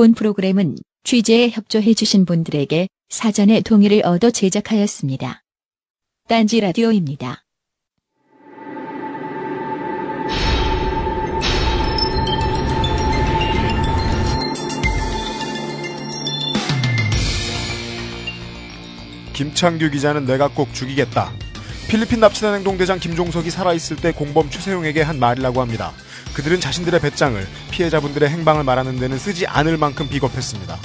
본 프로그램은 취재에 협조해주신 분들에게 사전에 동의를 얻어 제작하였습니다. 딴지라디오입니다. 김창규 기자는 내가 꼭 죽이겠다. 필리핀 납치단 행동대장 김종석이 살아있을 때 공범 추세용에게 한 말이라고 합니다. 그들은 자신들의 배짱을 피해자분들의 행방을 말하는 데는 쓰지 않을 만큼 비겁했습니다.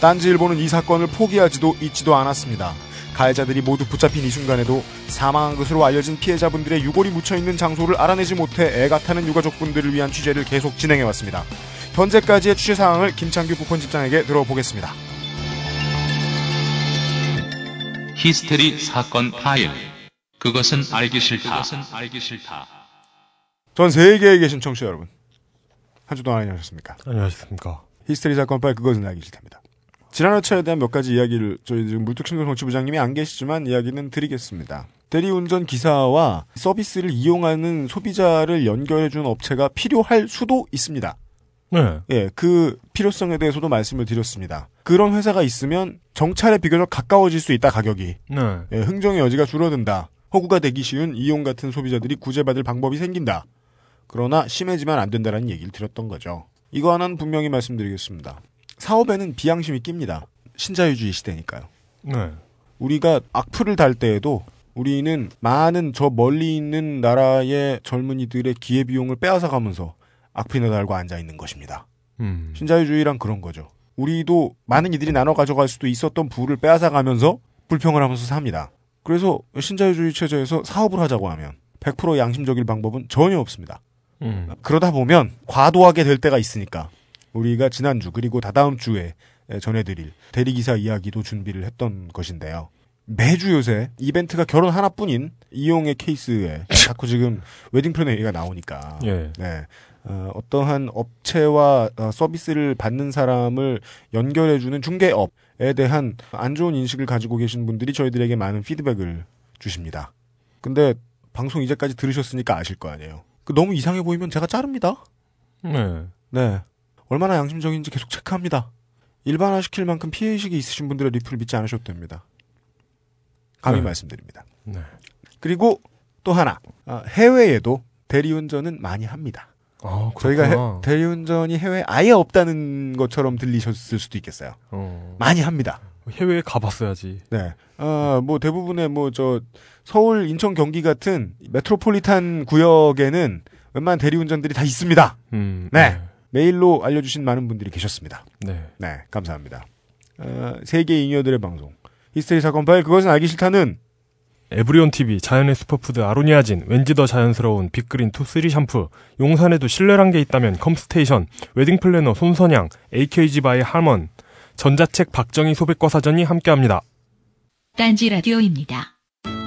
딴지일보는 이 사건을 포기하지도 잊지도 않았습니다. 가해자들이 모두 붙잡힌 이 순간에도 사망한 것으로 알려진 피해자분들의 유골이 묻혀있는 장소를 알아내지 못해 애가 타는 유가족분들을 위한 취재를 계속 진행해왔습니다. 현재까지의 취재 상황을 김창규 부편집장에게 들어보겠습니다. 히스테리 사건 파일. 그것은 알기 싫다. 전 세계에 계신 청취자 여러분, 한 주 동안 안녕하셨습니까? 안녕하셨습니까? 히스테리 사건 파일, 그것은 알기 싫답니다. 지난 회차에 대한 몇 가지 이야기를 저희 지금 물뚝심동 정치부장님이 안 계시지만 이야기는 드리겠습니다. 대리운전 기사와 서비스를 이용하는 소비자를 연결해준 업체가 필요할 수도 있습니다. 네. 예, 그 필요성에 대해서도 말씀을 드렸습니다. 그런 회사가 있으면 정찰에 비교적 가까워질 수 있다, 가격이. 네. 예, 흥정의 여지가 줄어든다. 허구가 되기 쉬운 이용 같은 소비자들이 구제받을 방법이 생긴다. 그러나 심해지면 안 된다라는 얘기를 드렸던 거죠. 이거 하나는 분명히 말씀드리겠습니다. 사업에는 비양심이 낍니다. 신자유주의 시대니까요. 네. 우리가 악플을 달 때에도 우리는 많은 저 멀리 있는 나라의 젊은이들의 기회비용을 빼앗아가면서 악플이나 달고 앉아있는 것입니다. 신자유주의란 그런 거죠. 우리도 많은 이들이 나눠 가져갈 수도 있었던 부를 빼앗아가면서 불평을 하면서 삽니다. 그래서 신자유주의 체제에서 사업을 하자고 하면 100% 양심적일 방법은 전혀 없습니다. 그러다 보면 과도하게 될 때가 있으니까 우리가 지난주 그리고 다다음 주에 전해드릴 대리기사 이야기도 준비를 했던 것인데요. 매주 요새 이벤트가 결혼 하나뿐인 이용의 케이스에 자꾸 지금 웨딩플랜 얘기가 나오니까 예. 네. 어떠한 업체와 서비스를 받는 사람을 연결해주는 중개업에 대한 안 좋은 인식을 가지고 계신 분들이 저희들에게 많은 피드백을 주십니다. 근데 방송 이제까지 들으셨으니까 아실 거 아니에요. 너무 이상해 보이면 제가 자릅니다. 네. 네. 얼마나 양심적인지 계속 체크합니다. 일반화시킬 만큼 피해의식이 있으신 분들의 리플을 믿지 않으셔도 됩니다. 감히 네. 말씀드립니다. 네. 그리고 또 하나. 해외에도 대리운전은 많이 합니다. 아, 저희가 대리운전이 해외에 아예 없다는 것처럼 들리셨을 수도 있겠어요. 많이 합니다. 해외에 가봤어야지. 네. 뭐 대부분의 서울, 인천, 경기 같은 메트로폴리탄 구역에는 웬만한 대리운전들이 다 있습니다. 네. 네. 메일로 알려주신 많은 분들이 계셨습니다. 네. 네. 감사합니다. 세계 잉여들의 방송. 히스테리 사건 파일, 그것은 알기 싫다는 에브리온 TV, 자연의 슈퍼푸드 아로니아진, 왠지 더 자연스러운 빅그린 2.3 샴푸, 용산에도 신뢰란 게 있다면 컴스테이션, 웨딩 플래너 손선영, AKG 바이 하먼, 전자책 박정희 소백과 사전이 함께합니다. 딴지라디오입니다.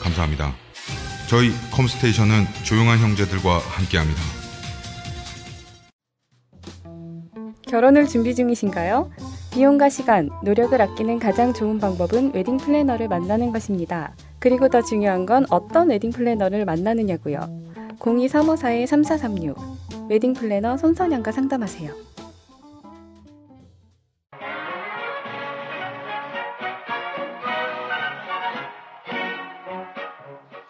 감사합니다. 저희 컴스테이션은 조용한 형제들과 함께합니다. 결혼을 준비 중이신가요? 비용과 시간, 노력을 아끼는 가장 좋은 방법은 웨딩 플래너를 만나는 것입니다. 그리고 더 중요한 건 어떤 웨딩 플래너를 만나느냐고요. 02354-3436 웨딩 플래너 손선영과 상담하세요.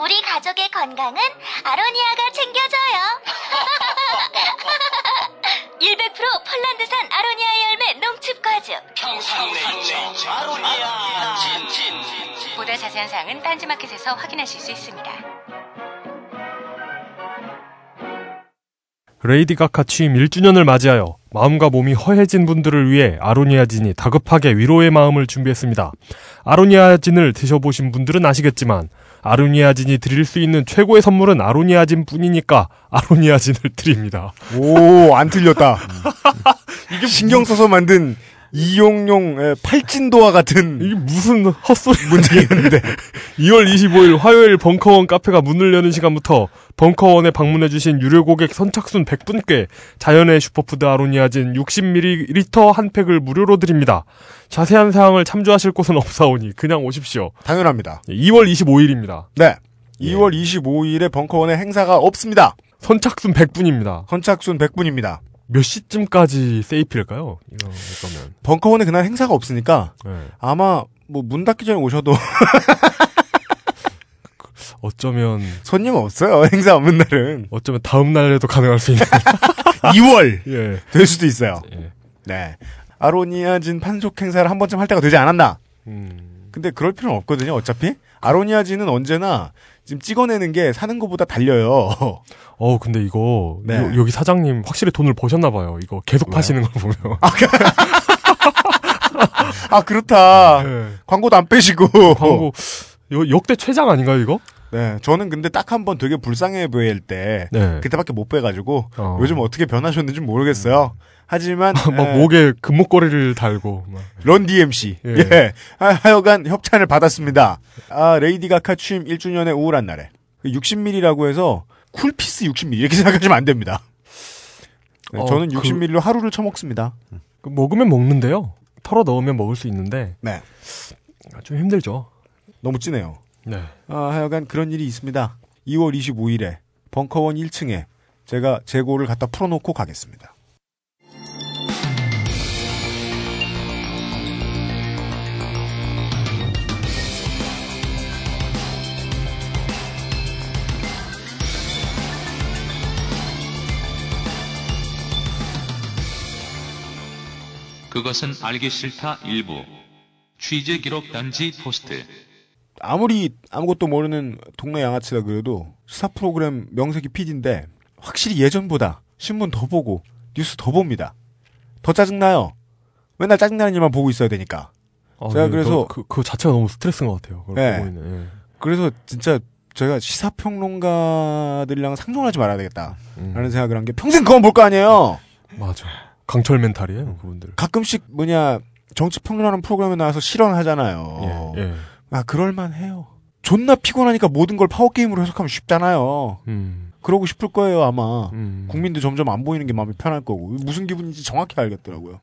우리 가족의 건강은 아로니아가 챙겨줘요. 100% 폴란드산 아로니아 열매 농축과즙 평산네이처 아로니아 진. 보다 자세한 사항은 딴지마켓에서 확인하실 수 있습니다. 레이디 가카 취임 1주년을 맞이하여 마음과 몸이 허해진 분들을 위해 아로니아진이 다급하게 위로의 마음을 준비했습니다. 아로니아진을 드셔보신 분들은 아시겠지만 아로니아진이 드릴 수 있는 최고의 선물은 아로니아진뿐이니까 아로니아진을 드립니다. 오, 안 틀렸다. 이게 신경 써서 만든 이용용 팔진도와 같은 이게 무슨 헛소리 문제였는데 2월 25일 화요일 벙커원 카페가 문을 여는 시간부터 벙커원에 방문해주신 유료 고객 선착순 100분께 자연의 슈퍼푸드 아로니아진 60ml 한 팩을 무료로 드립니다. 자세한 사항을 참조하실 곳은 없사오니 그냥 오십시오. 당연합니다. 2월 25일입니다. 네, 2월 25일에 벙커원에 행사가 없습니다. 선착순 100분입니다. 선착순 100분입니다. 몇 시쯤까지 세이프일까요? 이거 그러면 벙커원에 그날 행사가 없으니까 네. 아마 뭐 문 닫기 전에 오셔도 어쩌면 손님 없어요. 행사 없는 날은 어쩌면 다음 날에도 가능할 수 있는 2월 예. 될 수도 있어요. 예. 네, 아로니아진 판촉 행사를 한 번쯤 할 때가 되지 않았나? 근데 그럴 필요는 없거든요. 어차피 아로니아진은 언제나 지금 찍어내는 게 사는 것보다 달려요. 근데 이거 네. 여기 사장님 확실히 돈을 버셨나 봐요. 이거 계속 네. 파시는 걸 보면. 아 그렇다. 네. 광고도 안 빼시고. 광고 역대 최장 아닌가요 이거? 네. 저는 근데 딱 한 번 되게 불쌍해 보일 때 네. 그때밖에 못 빼가지고 요즘 어떻게 변하셨는지 모르겠어요. 하지만 막 목에 금목걸이를 달고 막. 런 DMC 예. 예. 하여간 협찬을 받았습니다. 아 레이디 가카 취임 1주년의 우울한 날에 60ml라고 해서 쿨피스 60ml 이렇게 생각하시면 안 됩니다. 네, 저는 60ml로 하루를 처먹습니다. 먹으면 먹는데요. 털어 넣으면 먹을 수 있는데 네. 좀 힘들죠. 너무 진해요. 네. 아, 하여간 그런 일이 있습니다. 2월 25일에 벙커원 1층에 제가 재고를 갖다 풀어놓고 가겠습니다. 그것은 알기 싫다 일부 취재 기록 단지 포스트. 아무리 아무것도 모르는 동네 양아치라 그래도 시사 프로그램 명색이 PD인데 확실히 예전보다 신문 더 보고 뉴스 더 봅니다. 더 짜증나요. 맨날 짜증나는 일만 보고 있어야 되니까. 아, 제가 네, 그래서 그 자체가 너무 스트레스인 것 같아요. 그걸 네. 보고 있는. 예. 그래서 진짜 제가 시사평론가들이랑 상종하지 말아야 되겠다라는 생각을 한 게 평생 그건 볼 거 아니에요. 맞아. 강철 멘탈이에요, 그분들. 가끔씩 정치 평론하는 프로그램에 나와서 실언하잖아요. 예, 예. 아 그럴만 해요. 존나 피곤하니까 모든 걸 파워 게임으로 해석하면 쉽잖아요. 그러고 싶을 거예요, 아마. 국민도 점점 안 보이는 게 마음이 편할 거고 무슨 기분인지 정확히 알겠더라고요.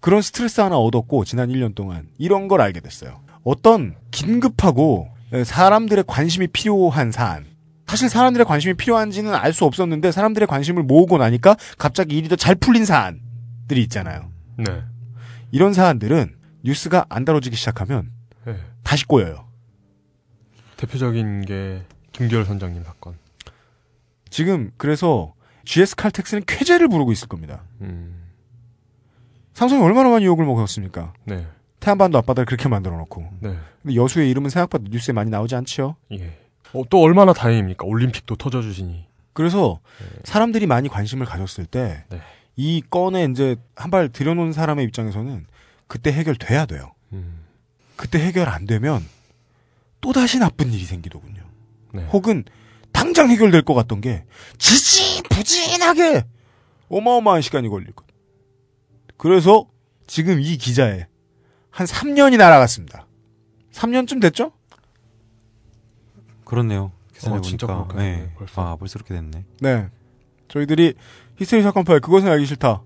그런 스트레스 하나 얻었고 지난 1년 동안 이런 걸 알게 됐어요. 어떤 긴급하고 사람들의 관심이 필요한 사안. 사실 사람들의 관심이 필요한지는 알 수 없었는데 사람들의 관심을 모으고 나니까 갑자기 일이 더 잘 풀린 사안들이 있잖아요. 네. 이런 사안들은 뉴스가 안 다뤄지기 시작하면 네. 다시 꼬여요. 대표적인 게 김기열 선장님 사건. 지금 그래서 GS 칼텍스는 쾌재를 부르고 있을 겁니다. 삼성이 얼마나 많이 욕을 먹었습니까? 네. 태안반도 앞바다를 그렇게 만들어놓고. 네. 근데 여수의 이름은 생각보다 뉴스에 많이 나오지 않지요? 예. 또 얼마나 다행입니까? 올림픽도 터져주시니. 그래서 네. 사람들이 많이 관심을 가졌을 때 이 네. 건에 이제 한 발 들여놓은 사람의 입장에서는 그때 해결돼야 돼요. 그때 해결 안 되면 또다시 나쁜 일이 생기더군요. 네. 혹은 당장 해결될 것 같던 게 지지부진하게 어마어마한 시간이 걸릴 것. 그래서 지금 이 기자에 한 3년이 날아갔습니다. 3년쯤 됐죠? 그렇네요. 계산해보니까. 네. 벌써 그렇게 됐네. 네. 저희들이 히스테리 사건 파일 그것은 알기 싫다.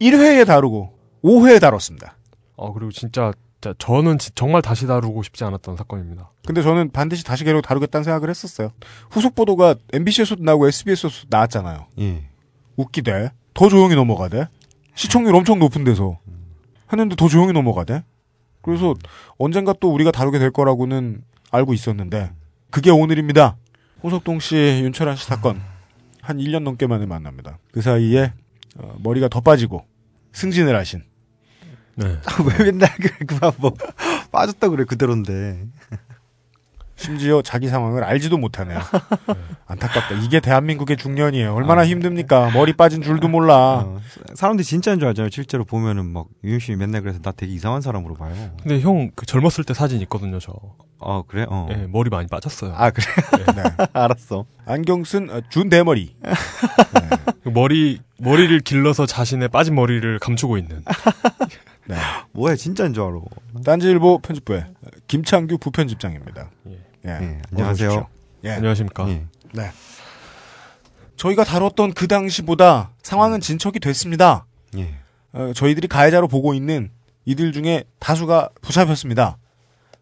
1회에 다루고 5회에 다뤘습니다. 그리고 진짜 저는 정말 다시 다루고 싶지 않았던 사건입니다. 근데 저는 반드시 다시 다루겠다는 생각을 했었어요. 후속 보도가 MBC에서도 나오고 SBS에서도 나왔잖아요. 예. 웃기대. 더 조용히 넘어가대. 시청률 엄청 높은 데서 했는데 더 조용히 넘어가대. 그래서 언젠가 또 우리가 다루게 될 거라고는 알고 있었는데 그게 오늘입니다. 홍석동 씨, 윤철환 씨 사건 한 1년 넘게 만에 만납니다. 그 사이에 머리가 더 빠지고 승진을 하신. 네. 왜 맨날 그만 뭐 빠졌다 그래 그대로인데. 심지어 자기 상황을 알지도 못하네요. 안타깝다. 이게 대한민국의 중년이에요. 얼마나 힘듭니까? 머리 빠진 줄도 몰라. 사람들이 진짜인 줄 알잖아요. 실제로 보면은 막 유임씨이 맨날 그래서 나 되게 이상한 사람으로 봐요. 근데 형 그 젊었을 때 사진 있거든요, 저. 아 그래? 네, 머리 많이 빠졌어요. 아 그래? 네. 알았어. 안경 쓴 준 대머리. 네. 머리를 길러서 자신의 빠진 머리를 감추고 있는. 네. 뭐야 진짜인 줄 알아. 딴지일보 편집부의 김창규 부편집장입니다. 예, 안녕하세요. 예. 안녕하십니까. 예. 네. 저희가 다뤘던 그 당시보다 상황은 진척이 됐습니다. 예. 저희들이 가해자로 보고 있는 이들 중에 다수가 붙잡혔습니다.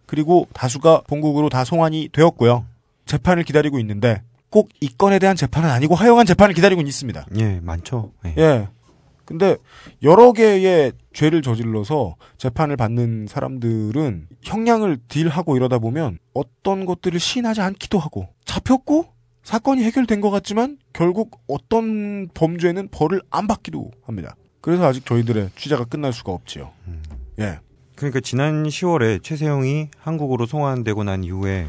그리고 다수가 본국으로 다 송환이 되었고요. 재판을 기다리고 있는데 꼭 이 건에 대한 재판은 아니고 화용한 재판을 기다리고 있습니다. 예, 많죠. 예. 예. 근데 여러 개의 죄를 저질러서 재판을 받는 사람들은 형량을 딜하고 이러다 보면 어떤 것들을 시인하지 않기도 하고 잡혔고 사건이 해결된 것 같지만 결국 어떤 범죄는 벌을 안 받기도 합니다. 그래서 아직 저희들의 취재가 끝날 수가 없지요. 예. 그러니까 지난 10월에 최세용이 한국으로 송환되고 난 이후에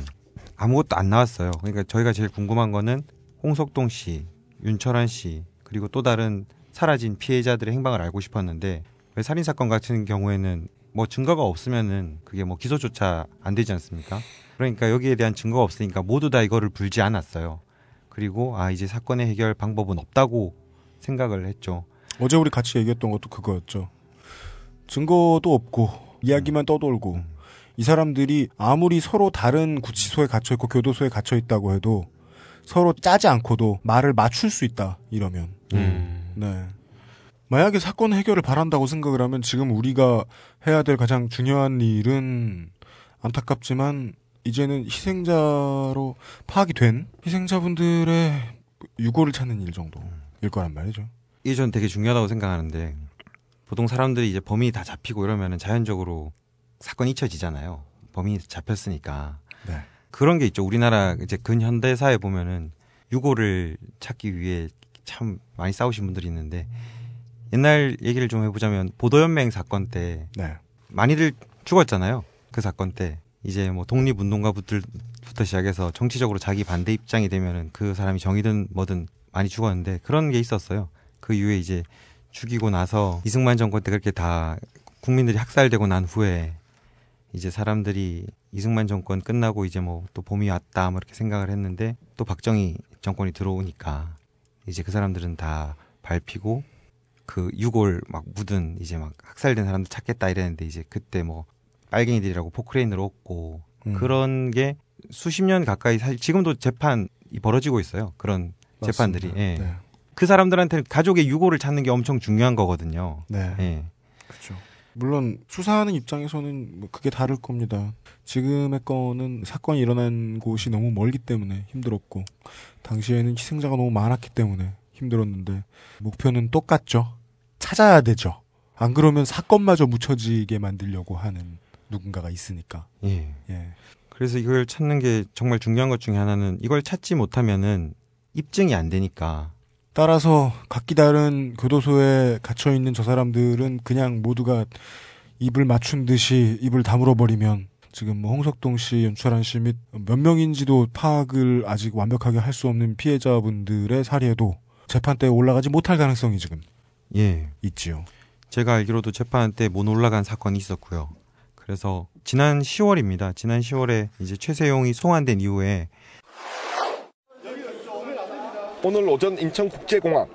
아무것도 안 나왔어요. 그러니까 저희가 제일 궁금한 거는 홍석동 씨, 윤철환 씨 그리고 또 다른 사라진 피해자들의 행방을 알고 싶었는데 왜 살인사건 같은 경우에는 뭐 증거가 없으면은 그게 뭐 기소조차 안 되지 않습니까? 그러니까 여기에 대한 증거가 없으니까 모두 다 이거를 불지 않았어요. 그리고 이제 사건의 해결 방법은 없다고 생각을 했죠. 어제 우리 같이 얘기했던 것도 그거였죠. 증거도 없고 이야기만 떠돌고 이 사람들이 아무리 서로 다른 구치소에 갇혀있고 교도소에 갇혀있다고 해도 서로 짜지 않고도 말을 맞출 수 있다 이러면 네. 만약에 사건 해결을 바란다고 생각을 하면 지금 우리가 해야 될 가장 중요한 일은 안타깝지만 이제는 희생자로 파악이 된 희생자분들의 유고를 찾는 일 정도일 거란 말이죠. 이게 저는 되게 중요하다고 생각하는데 보통 사람들이 이제 범인이 다 잡히고 이러면 자연적으로 사건이 잊혀지잖아요. 범인이 잡혔으니까. 네. 그런 게 있죠. 우리나라 이제 근현대사에 보면은 유고를 찾기 위해 참 많이 싸우신 분들이 있는데 옛날 얘기를 좀 해보자면 보도연맹 사건 때 네. 많이들 죽었잖아요. 그 사건 때 이제 뭐 독립운동가부터 시작해서 정치적으로 자기 반대 입장이 되면은 그 사람이 정이든 뭐든 많이 죽었는데 그런 게 있었어요. 그 이후에 이제 죽이고 나서 이승만 정권 때 그렇게 다 국민들이 학살되고 난 후에 이제 사람들이 이승만 정권 끝나고 이제 뭐 또 봄이 왔다 뭐 이렇게 생각을 했는데 또 박정희 정권이 들어오니까 이제 그 사람들은 다 밟히고 그 유골 막 묻은 이제 막 학살된 사람들 찾겠다 이랬는데 이제 그때 뭐 빨갱이들이라고 포크레인을 얻고 그런 게 수십 년 가까이 사실 지금도 재판이 벌어지고 있어요. 그런 맞습니다. 재판들이. 예. 네. 그 사람들한테는 가족의 유골을 찾는 게 엄청 중요한 거거든요. 네. 예. 그렇죠. 물론 수사하는 입장에서는 뭐 그게 다를 겁니다. 지금의 건은 사건이 일어난 곳이 너무 멀기 때문에 힘들었고 당시에는 희생자가 너무 많았기 때문에 힘들었는데 목표는 똑같죠. 찾아야 되죠. 안 그러면 사건마저 묻혀지게 만들려고 하는 누군가가 있으니까. 예. 예. 그래서 이걸 찾는 게 정말 중요한 것 중에 하나는 이걸 찾지 못하면은 입증이 안 되니까. 따라서 각기 다른 교도소에 갇혀있는 저 사람들은 그냥 모두가 입을 맞춘 듯이 입을 다물어버리면 지금 뭐 홍석동 씨, 윤철환 씨 및 몇 명인지도 파악을 아직 완벽하게 할 수 없는 피해자분들의 사례도 재판 때 올라가지 못할 가능성이 지금 예 있지요. 제가 알기로도 재판 때 못 올라간 사건이 있었고요. 그래서 지난 10월입니다. 지난 10월에 이제 최세용이 송환된 이후에 오늘 오전 인천국제공항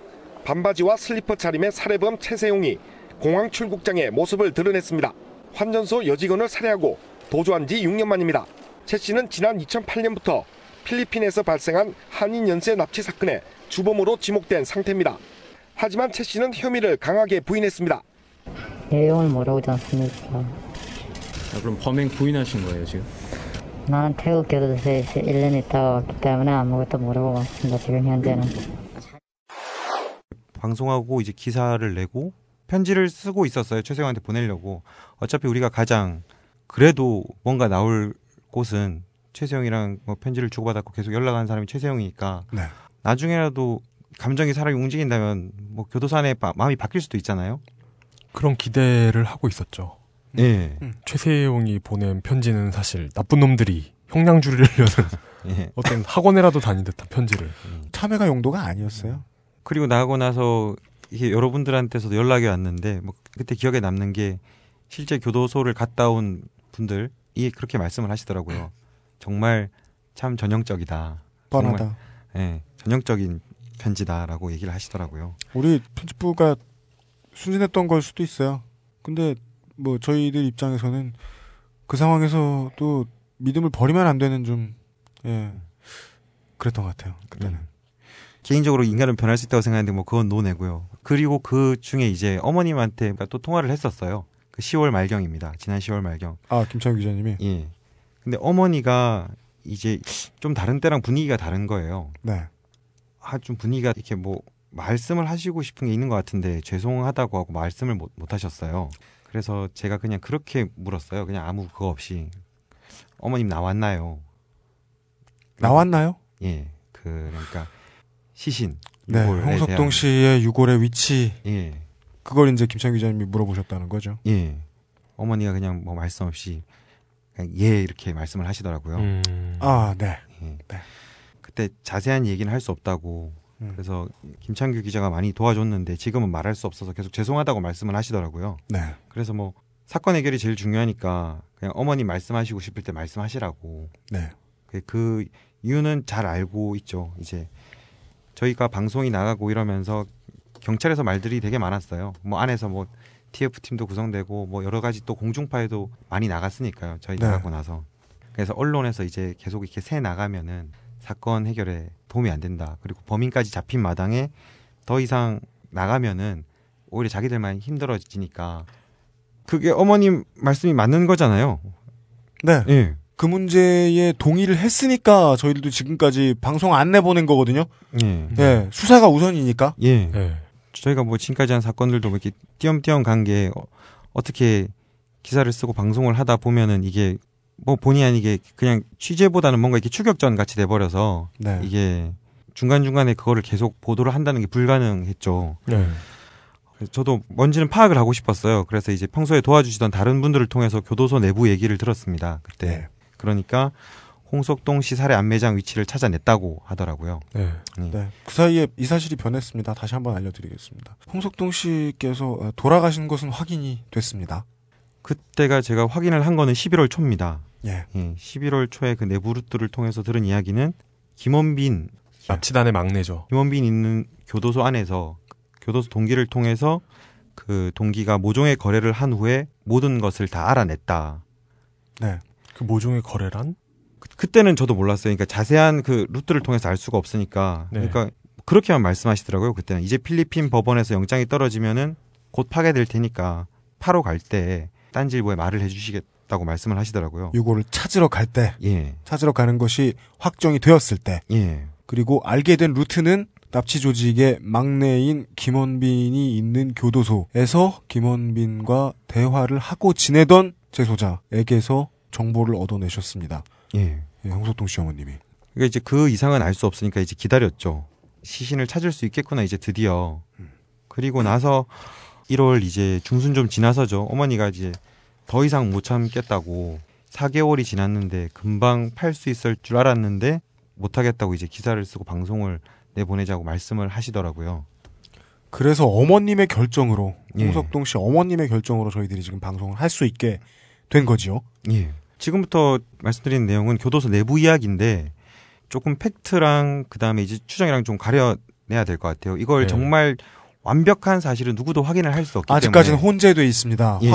반바지와 슬리퍼 차림의 살해범 최세용이 공항 출국장의 모습을 드러냈습니다. 환전소 여직원을 살해하고 도주한 지 6년 만입니다. 최 씨는 지난 2008년부터 필리핀에서 발생한 한인 연쇄 납치 사건의 주범으로 지목된 상태입니다. 하지만 채 씨는 혐의를 강하게 부인했습니다. 내용을 모르지 않습니까? 그럼 범행 부인하신 거예요 지금? 난 태국 교도소에 1년 있다 왔기 때문에 아무것도 모르고 왔습니다. 지금 현재는. 방송하고 이제 기사를 내고 편지를 쓰고 있었어요. 최세용한테 보내려고. 어차피 우리가 가장 그래도 뭔가 나올 곳은 최세용이랑 뭐 편지를 주고받았고 계속 연락하는 사람이 최세용이니까 네. 나중에라도 감정이 사람이 움직인다면 뭐 교도소 안에 마음이 바뀔 수도 있잖아요. 그런 기대를 하고 있었죠. 네. 최세용이 보낸 편지는 사실 나쁜 놈들이 형량주리를 여는 네. 어떤 학원에라도 다닌 듯한 편지를 참회가 용도가 아니었어요. 그리고 나가고 나서 이게 여러분들한테서도 연락이 왔는데 뭐 그때 기억에 남는 게 실제 교도소를 갔다 온 분들이 그렇게 말씀을 하시더라고요. 정말 참 전형적이다. 뻔하다. 예, 네, 전형적인 편지다라고 얘기를 하시더라고요. 우리 편집부가 순진했던 걸 수도 있어요. 근데 뭐 저희들 입장에서는 그 상황에서도 믿음을 버리면 안 되는 좀 예, 그랬던 것 같아요. 그때는. 개인적으로 인간은 변할 수 있다고 생각했는데 뭐 그건 논외고요. 그리고 그 중에 이제 어머님한테 또 통화를 했었어요. 그 10월 말경입니다. 지난 10월 말경. 아, 김창규 기자님이? 예. 근데 어머니가 이제 좀 다른 때랑 분위기가 다른 거예요. 네. 아, 좀 분위기가 이렇게 뭐 말씀을 하시고 싶은 게 있는 것 같은데 죄송하다고 하고 말씀을 못 하셨어요. 그래서 제가 그냥 그렇게 물었어요. 그냥 아무 그거 없이. 어머님 나왔나요? 나왔나요? 예. 그러니까 시신. 네. 홍석동 씨의 유골의 위치. 예. 그걸 이제 김창규 기자님이 물어보셨다는 거죠. 예. 어머니가 그냥 뭐 말씀 없이 그냥 예 이렇게 말씀을 하시더라고요. 아, 네. 예. 네. 그때 자세한 얘기는 할 수 없다고. 그래서 김창규 기자가 많이 도와줬는데 지금은 말할 수 없어서 계속 죄송하다고 말씀을 하시더라고요. 네. 그래서 뭐 사건 해결이 제일 중요하니까 그냥 어머니 말씀하시고 싶을 때 말씀하시라고. 네. 그 이유는 잘 알고 있죠. 이제 저희가 방송이 나가고 이러면서 경찰에서 말들이 되게 많았어요. 뭐 안에서 뭐 TF팀도 구성되고 뭐 여러 가지 또 공중파에도 많이 나갔으니까요. 저희 네. 나가고 나서. 그래서 언론에서 이제 계속 이렇게 새 나가면은 사건 해결에 도움이 안 된다. 그리고 범인까지 잡힌 마당에 더 이상 나가면은 오히려 자기들만 힘들어지니까. 그게 어머님 말씀이 맞는 거잖아요. 네. 예. 그 문제에 동의를 했으니까 저희들도 지금까지 방송 안 내보낸 거거든요. 예. 예. 수사가 우선이니까. 예. 예. 저희가 뭐 지금까지 한 사건들도 이렇게 띄엄띄엄 간 게 어떻게 기사를 쓰고 방송을 하다 보면은 이게 뭐 본의 아니게 그냥 취재보다는 뭔가 이렇게 추격전 같이 돼버려서 네. 이게 중간중간에 그거를 계속 보도를 한다는 게 불가능했죠. 네. 저도 뭔지는 파악을 하고 싶었어요. 그래서 이제 평소에 도와주시던 다른 분들을 통해서 교도소 내부 얘기를 들었습니다. 그때. 네. 그러니까 홍석동 씨 살해 안매장 위치를 찾아냈다고 하더라고요. 네. 네. 그 사이에 이 사실이 변했습니다. 다시 한번 알려드리겠습니다. 홍석동 씨께서 돌아가신 것은 확인이 됐습니다. 그때가 제가 확인을 한 거는 11월 초입니다. 예. 예. 11월 초에 그 내부 루트를 통해서 들은 이야기는 김원빈. 납치단의 막내죠. 김원빈 있는 교도소 안에서 교도소 동기를 통해서 그 동기가 모종의 거래를 한 후에 모든 것을 다 알아냈다. 네. 그 모종의 거래란? 그때는 저도 몰랐어요. 그러니까 자세한 그 루트를 통해서 알 수가 없으니까. 네. 그러니까 그렇게만 말씀하시더라고요. 그때는 이제 필리핀 법원에서 영장이 떨어지면은 곧 파괴될 테니까 파로 갈 때 딴지일보에 말을 해주시겠다고 말씀을 하시더라고요. 유골을 찾으러 갈 때, 예. 찾으러 가는 것이 확정이 되었을 때, 예. 그리고 알게 된 루트는 납치 조직의 막내인 김원빈이 있는 교도소에서 김원빈과 대화를 하고 지내던 재소자에게서 정보를 얻어내셨습니다. 예, 예 홍석동 씨 어머님이. 그러니까 이제 그 이상은 알 수 없으니까 이제 기다렸죠. 시신을 찾을 수 있겠구나 이제 드디어. 그리고 나서. 1월 이제 중순 좀 지나서죠. 어머니가 이제 더 이상 못 참겠다고 4개월이 지났는데 금방 팔 수 있을 줄 알았는데 못하겠다고 이제 기사를 쓰고 방송을 내보내자고 말씀을 하시더라고요. 그래서 어머님의 결정으로 예. 홍석동 씨 어머님의 결정으로 저희들이 지금 방송을 할 수 있게 된 거지요. 예. 지금부터 말씀드린 내용은 교도소 내부 이야기인데 조금 팩트랑 그다음에 이제 추정이랑 좀 가려내야 될 것 같아요. 이걸 예. 정말 완벽한 사실은 누구도 확인을 할 수 없기 때문에 아직까지는 혼재돼 있습니다. 예.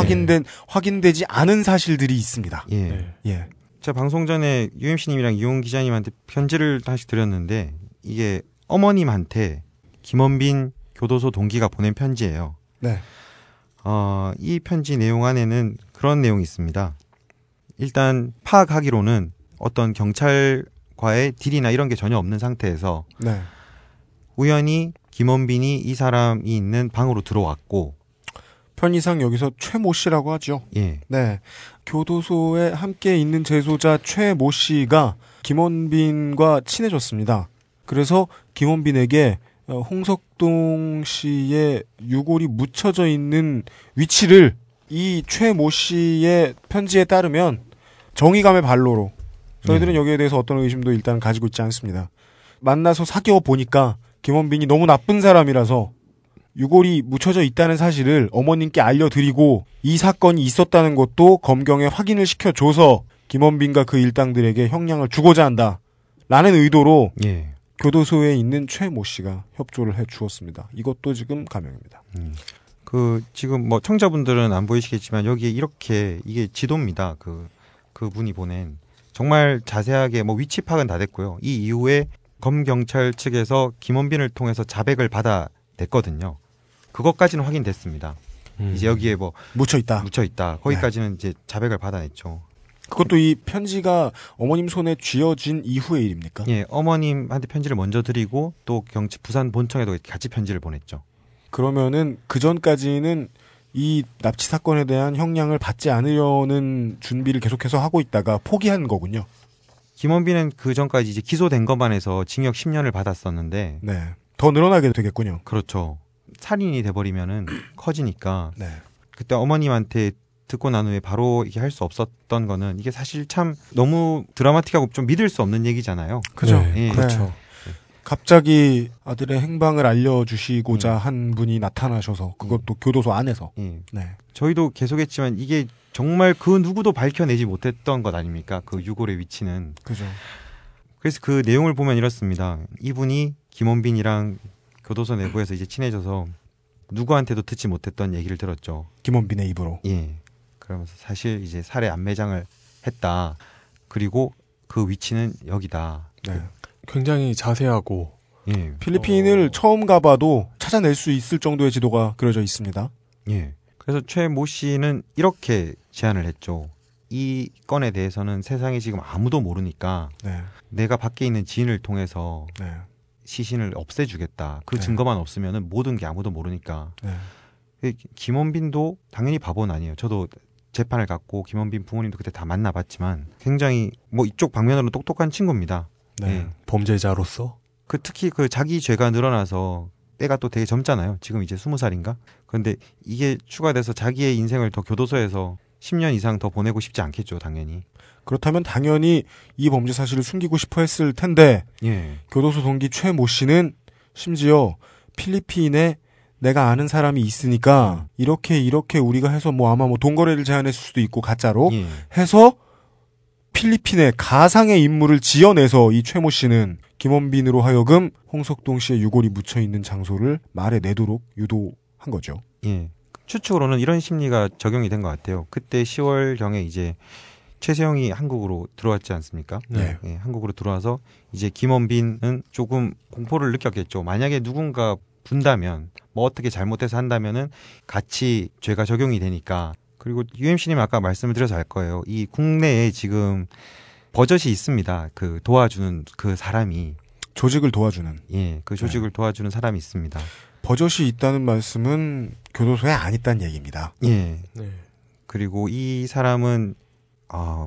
확인되지 않은 사실들이 있습니다. 예. 네. 예. 제가 방송 전에 UMC님이랑 이용 기자님한테 편지를 다시 드렸는데 이게 어머님한테 김원빈 교도소 동기가 보낸 편지예요. 네. 이 편지 내용 안에는 그런 내용이 있습니다. 일단 파악하기로는 어떤 경찰과의 딜이나 이런 게 전혀 없는 상태에서 네. 우연히 김원빈이 이 사람이 있는 방으로 들어왔고 편의상 여기서 최모 씨라고 하죠. 예. 네. 교도소에 함께 있는 재소자 최모 씨가 김원빈과 친해졌습니다. 그래서 김원빈에게 홍석동 씨의 유골이 묻혀져 있는 위치를 이 최모 씨의 편지에 따르면 정의감의 발로로 저희들은 여기에 대해서 어떤 의심도 일단 가지고 있지 않습니다. 만나서 사귀어 보니까 김원빈이 너무 나쁜 사람이라서 유골이 묻혀져 있다는 사실을 어머님께 알려드리고 이 사건이 있었다는 것도 검경에 확인을 시켜줘서 김원빈과 그 일당들에게 형량을 주고자 한다 라는 의도로 예. 교도소에 있는 최모 씨가 협조를 해주었습니다. 이것도 지금 감형입니다. 그 지금 뭐 청자분들은 안 보이시겠지만 여기에 이렇게 이게 지도입니다. 그 분이 보낸 정말 자세하게 뭐 위치 파악은 다 됐고요. 이 이후에 검경찰 측에서 김원빈을 통해서 자백을 받아냈거든요. 그것까지는 확인됐습니다. 이제 여기에 뭐 묻혀 있다. 거기까지는 네. 이제 자백을 받아냈죠. 그것도 이 편지가 어머님 손에 쥐어진 이후의 일입니까? 예, 어머님한테 편지를 먼저 드리고 또 부산 본청에도 같이 편지를 보냈죠. 그러면은 그 전까지는 이 납치 사건에 대한 형량을 받지 않으려는 준비를 계속해서 하고 있다가 포기한 거군요. 김원빈은 그 전까지 이제 기소된 것만 해서 징역 10년을 받았었는데 네. 더 늘어나게 되겠군요. 그렇죠. 살인이 돼버리면은 커지니까 네. 그때 어머님한테 듣고 난 후에 바로 이게 할 수 없었던 거는 이게 사실 참 너무 드라마틱하고 좀 믿을 수 없는 얘기잖아요. 그죠. 네. 네. 그렇죠. 네. 갑자기 아들의 행방을 알려주시고자 한 분이 나타나셔서 그것도 교도소 안에서. 네. 저희도 계속했지만 이게 정말 그 누구도 밝혀내지 못했던 것 아닙니까? 그 유골의 위치는. 그죠. 그래서 그 내용을 보면 이렇습니다. 이분이 김원빈이랑 교도소 내부에서 이제 친해져서 누구한테도 듣지 못했던 얘기를 들었죠. 김원빈의 입으로. 예. 그러면서 사실 이제 살해 안매장을 했다. 그리고 그 위치는 여기다. 네. 굉장히 자세하고 예. 필리핀을 처음 가봐도 찾아낼 수 있을 정도의 지도가 그려져 있습니다. 예. 그래서 최모 씨는 이렇게 제안을 했죠. 이 건에 대해서는 세상에 지금 아무도 모르니까 네. 내가 밖에 있는 지인을 통해서 네. 시신을 없애주겠다. 그 네. 증거만 없으면 모든 게 아무도 모르니까. 네. 김원빈도 당연히 바보는 아니에요. 저도 재판을 갖고 김원빈 부모님도 그때 다 만나봤지만 굉장히 뭐 이쪽 방면으로 똑똑한 친구입니다. 네. 네. 범죄자로서? 특히 자기 죄가 늘어나서 때가 또 되게 젊잖아요. 지금 이제 20살인가? 그런데 이게 추가돼서 자기의 인생을 더 교도소에서 10년 이상 더 보내고 싶지 않겠죠, 당연히. 그렇다면 당연히 이 범죄 사실을 숨기고 싶어 했을 텐데 예. 교도소 동기 최모 씨는 심지어 필리핀에 내가 아는 사람이 있으니까 이렇게 우리가 해서 뭐 아마 뭐 돈거래를 제안했을 수도 있고 가짜로 예. 해서 필리핀에 가상의 인물을 지어내서 이 최모 씨는 김원빈으로 하여금 홍석동 씨의 유골이 묻혀있는 장소를 말에 내도록 유도한 거죠. 예. 추측으로는 이런 심리가 적용이 된 것 같아요. 그때 10월경에 이제 최세용이 한국으로 들어왔지 않습니까? 네. 예, 한국으로 들어와서 이제 김원빈은 조금 공포를 느꼈겠죠. 만약에 누군가 군다면 뭐 어떻게 잘못해서 한다면은 같이 죄가 적용이 되니까. 그리고 UMC님 아까 말씀을 드려서 알 거예요. 이 국내에 지금 버젓이 있습니다. 그 도와주는 그 사람이. 조직을 도와주는. 예, 그 조직을 네. 도와주는 사람이 있습니다. 버젓이 있다는 말씀은 교도소에 안 있다는 얘기입니다. 예. 네. 그리고 이 사람은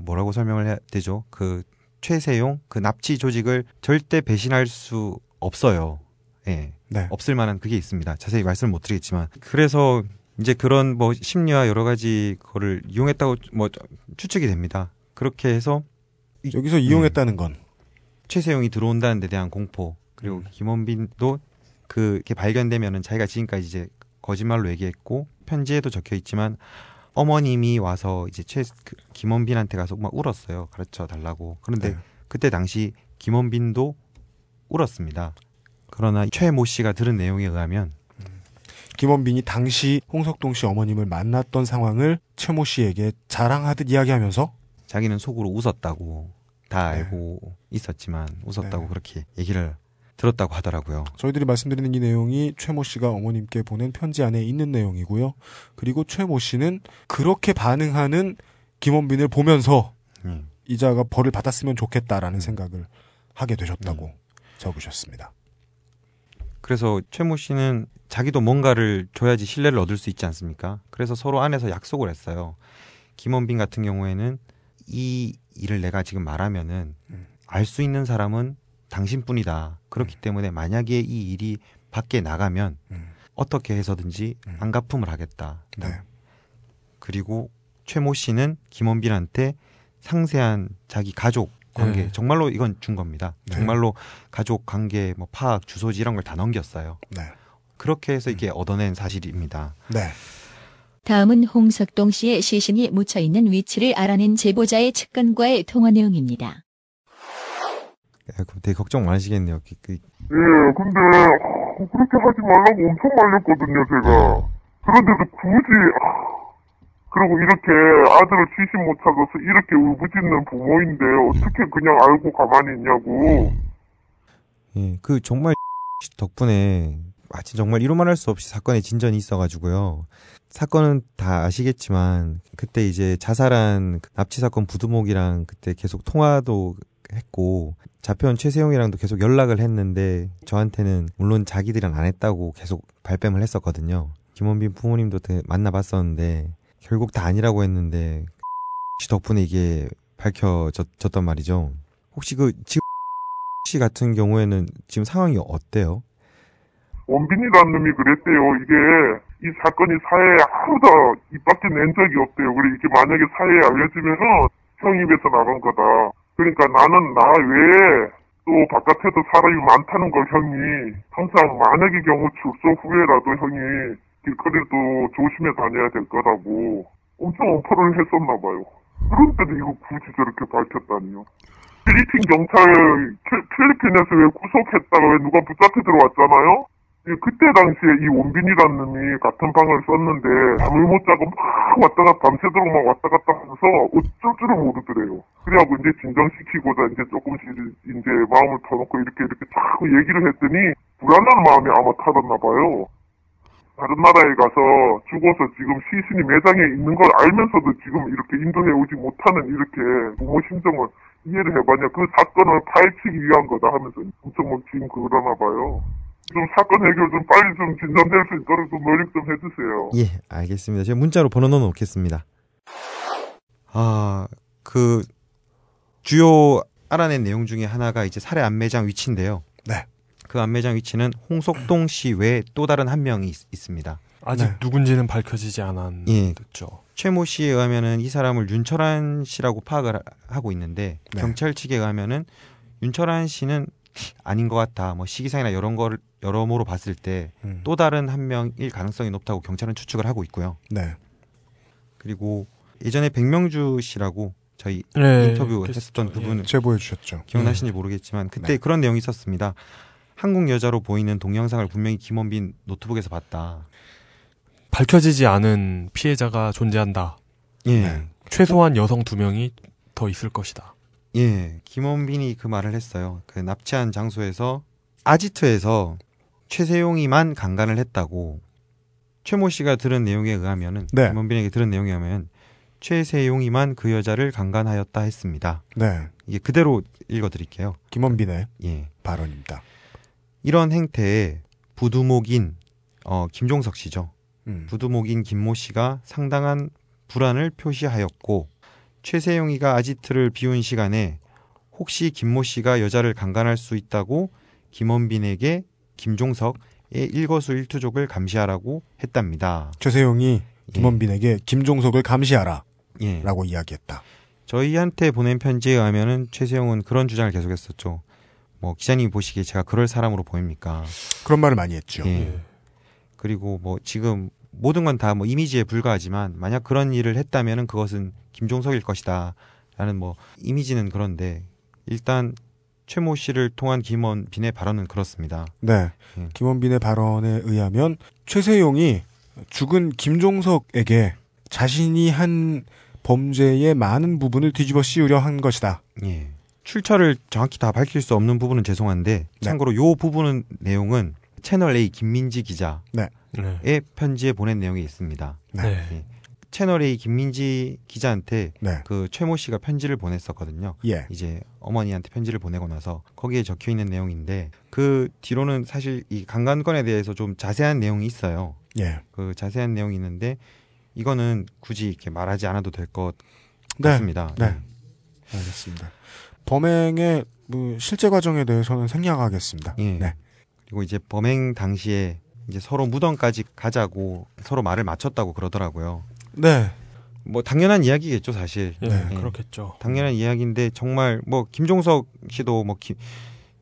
뭐라고 설명을 해야 되죠? 그 최세용 그 납치 조직을 절대 배신할 수 없어요. 예. 네. 없을 만한 그게 있습니다. 자세히 말씀을 못 드리겠지만 그래서 이제 그런 뭐 심리와 여러 가지 거를 이용했다고 뭐 추측이 됩니다. 그렇게 해서 여기서 이용했다는 건 최세용이 들어온다는 데 대한 공포 그리고 김원빈도 그게 발견되면은 자기가 지금까지 이제 거짓말로 얘기했고 편지에도 적혀 있지만 어머님이 와서 이제 김원빈한테 가서 막 울었어요. 가르쳐 달라고. 그런데 네. 그때 당시 김원빈도 울었습니다. 그러나 최모 씨가 들은 내용에 의하면 김원빈이 당시 홍석동 씨 어머님을 만났던 상황을 최모 씨에게 자랑하듯 이야기하면서 자기는 속으로 웃었다고 다 알고 있었지만 웃었다고 그렇게 얘기를 들었다고 하더라고요. 저희들이 말씀드리는 이 내용이 최모 씨가 어머님께 보낸 편지 안에 있는 내용이고요. 그리고 최모 씨는 그렇게 반응하는 김원빈을 보면서 이자가 벌을 받았으면 좋겠다라는 생각을 하게 되셨다고 적으셨습니다. 그래서 최모 씨는 자기도 뭔가를 줘야지 신뢰를 얻을 수 있지 않습니까? 그래서 서로 안에서 약속을 했어요. 김원빈 같은 경우에는 이 일을 내가 지금 말하면은 알 수 있는 사람은 당신뿐이다. 그렇기 때문에 만약에 이 일이 밖에 나가면 어떻게 해서든지 안갚음을 하겠다. 네. 그리고 최모 씨는 김원빈한테 상세한 자기 가족 관계, 정말로 이건 준 겁니다. 네. 정말로 가족 관계, 뭐 파악, 주소지 이런 걸 다 넘겼어요. 네. 그렇게 해서 이게 얻어낸 사실입니다. 네. 다음은 홍석동 씨의 시신이 묻혀있는 위치를 알아낸 제보자의 측근과의 통화 내용입니다. 되게 걱정 많으시겠네요. 근데 그렇게 하지 말라고 엄청 말렸거든요, 제가. 그런데도 굳이 그리고 이렇게 아들을 귀신 못 찾아서 이렇게 울부짖는 부모인데 어떻게 그냥 알고 가만히 있냐고. 예, 그 정말 덕분에 마치 정말 이루 말할 수 없이 사건의 진전이 있어가지고요. 사건은 다 아시겠지만 그때 이제 자살한 납치 사건 부두목이랑 그때 계속 통화도 했고 자편 최세용이랑도 계속 연락을 했는데 저한테는 물론 자기들이랑 안 했다고 계속 발뺌을 했었거든요. 김원빈 부모님도 만나봤었는데 결국 다 아니라고 했는데 덕분에 이게 밝혀졌단 말이죠. 혹시 그 지금 씨 같은 경우에는 지금 상황이 어때요? 원빈이라는 놈이 그랬대요. 이 사건이 사회에 아무도 입 밖에 낸 적이 없대요. 그래 이게 만약에 사회에 알려지면 형 입에서 나간 거다. 그러니까 나는 나 외에 또 바깥에도 사람이 많다는 걸 형이 항상 만약의 경우 출소 후에라도 형이 길거리도 조심해 다녀야 될 거라고 엄청 엄포를 했었나 봐요. 그런데도 이거 굳이 저렇게 밝혔다니요. 필리핀 경찰 필리핀에서 왜 구속했다가 왜 누가 붙잡혀 들어왔잖아요. 그때 당시에 이 원빈이라는 놈이 같은 방을 썼는데 잠을 못 자고 막 왔다갔다 밤새도록 막 왔다갔다 하면서 어쩔 줄을 모르더래요. 그래갖고 이제 진정시키고자 이제 조금씩 이제 마음을 터놓고 이렇게 자꾸 얘기를 했더니 불안한 마음이 아마 타졌나 봐요. 다른 나라에 가서 죽어서 지금 시신이 매장에 있는 걸 알면서도 지금 이렇게 인도해 오지 못하는 이렇게 부모 심정을 이해를 해봤냐. 그 사건을 파헤치기 위한 거다 하면서 엄청 막 지금 그러나 봐요. 좀 사건 해결 좀 빨리 좀 진전될 수 있도록 좀 노력 좀 해주세요. 예, 알겠습니다. 제가 문자로 번호 넣어놓겠습니다. 그 주요 알아낸 내용 중에 하나가 이제 살해 안매장 위치인데요. 네. 그 안매장 위치는 홍석동 씨 외에 또 다른 한 명이 있습니다. 아직 누군지는 밝혀지지 않았죠. 예. 최모 씨에 의하면은 이 사람을 윤철환 씨라고 파악을 하고 있는데 경찰 측에 의하면은 윤철환 씨는 아닌 것 같아. 뭐 시기상이나 이런 거를 여러모로 봤을 때 또 다른 한 명일 가능성이 높다고 경찰은 추측을 하고 있고요. 네. 그리고 예전에 백명주 씨라고 저희 인터뷰했었던 그분을 제보해 주셨죠. 기억나시는지 모르겠지만 그때 그런 내용이 있었습니다. 한국 여자로 보이는 동영상을 분명히 김원빈 노트북에서 봤다. 밝혀지지 않은 피해자가 존재한다. 예. 최소한 여성 2명이 더 있을 것이다. 예, 김원빈이 그 말을 했어요. 그 납치한 장소에서 아지트에서 최세용이만 강간을 했다고 최모 씨가 들은 내용에 의하면은 김원빈에게 들은 내용에 의하면 최세용이만 그 여자를 강간하였다 했습니다. 네, 이게 그대로 읽어드릴게요. 김원빈의 발언입니다. 이런 행태에 부두목인 김종석 씨죠. 부두목인 김모 씨가 상당한 불안을 표시하였고. 최세용이가 아지트를 비운 시간에 혹시 김모 씨가 여자를 강간할 수 있다고 김원빈에게 김종석의 일거수일투족을 감시하라고 했답니다. 최세용이 김원빈에게 김종석을 감시하라 라고 이야기했다. 저희한테 보낸 편지에 의하면 최세용은 그런 주장을 계속했었죠. 뭐 기자님이 보시기에 제가 그럴 사람으로 보입니까? 그런 말을 많이 했죠. 그리고 뭐 지금 모든 건 다 뭐 이미지에 불과하지만 만약 그런 일을 했다면 그것은 김종석일 것이다 라는 뭐 이미지는 그런데 일단 최모 씨를 통한 김원빈의 발언은 그렇습니다. 네. 김원빈의 발언에 의하면 최세용이 죽은 김종석에게 자신이 한 범죄의 많은 부분을 뒤집어 씌우려 한 것이다. 출처를 정확히 다 밝힐 수 없는 부분은 죄송한데 참고로 요 부분은 내용은 채널A 김민지 기자의 편지에 보낸 내용이 있습니다. 네. 채널A 김민지 기자한테 그 최모 씨가 편지를 보냈었거든요. 예. 이제 어머니한테 편지를 보내고 나서 거기에 적혀 있는 내용인데 그 뒤로는 사실 이 강간건에 대해서 좀 자세한 내용이 있어요. 예. 그 자세한 내용이 있는데 이거는 굳이 이렇게 말하지 않아도 될 것 같습니다. 네. 네. 알겠습니다. 범행의 실제 과정에 대해서는 생략하겠습니다. 예. 네. 그리고 이제 범행 당시에 이제 서로 무덤까지 가자고 서로 말을 맞췄다고 그러더라고요. 네. 뭐 당연한 이야기겠죠, 사실. 네, 네. 그렇겠죠. 당연한 이야기인데 정말 뭐 김종석 씨도 뭐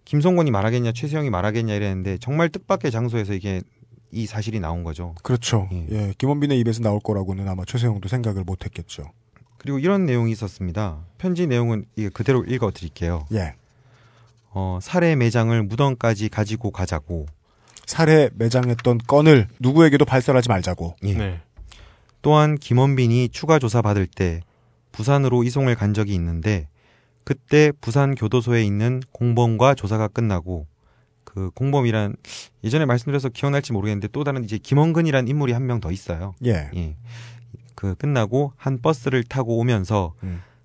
김성곤이 말하겠냐, 최세용이 말하겠냐 이랬는데 정말 뜻밖의 장소에서 이게 이 사실이 나온 거죠. 그렇죠. 예. 예. 김원빈의 입에서 나올 거라고는 아마 최세용도 생각을 못 했겠죠. 그리고 이런 내용이 있었습니다. 편지 내용은 이게 그대로 읽어 드릴게요. 예. 살해 매장을 무덤까지 가지고 가자고. 살해 매장했던 건을 누구에게도 발설하지 말자고. 예. 네. 또한 김원빈이 추가 조사 받을 때 부산으로 이송을 간 적이 있는데 그때 부산 교도소에 있는 공범과 조사가 끝나고 그 공범이란 예전에 말씀드려서 기억날지 모르겠는데 또 다른 이제 김원근이란 인물이 한 명 더 있어요. 예. 예. 그 끝나고 한 버스를 타고 오면서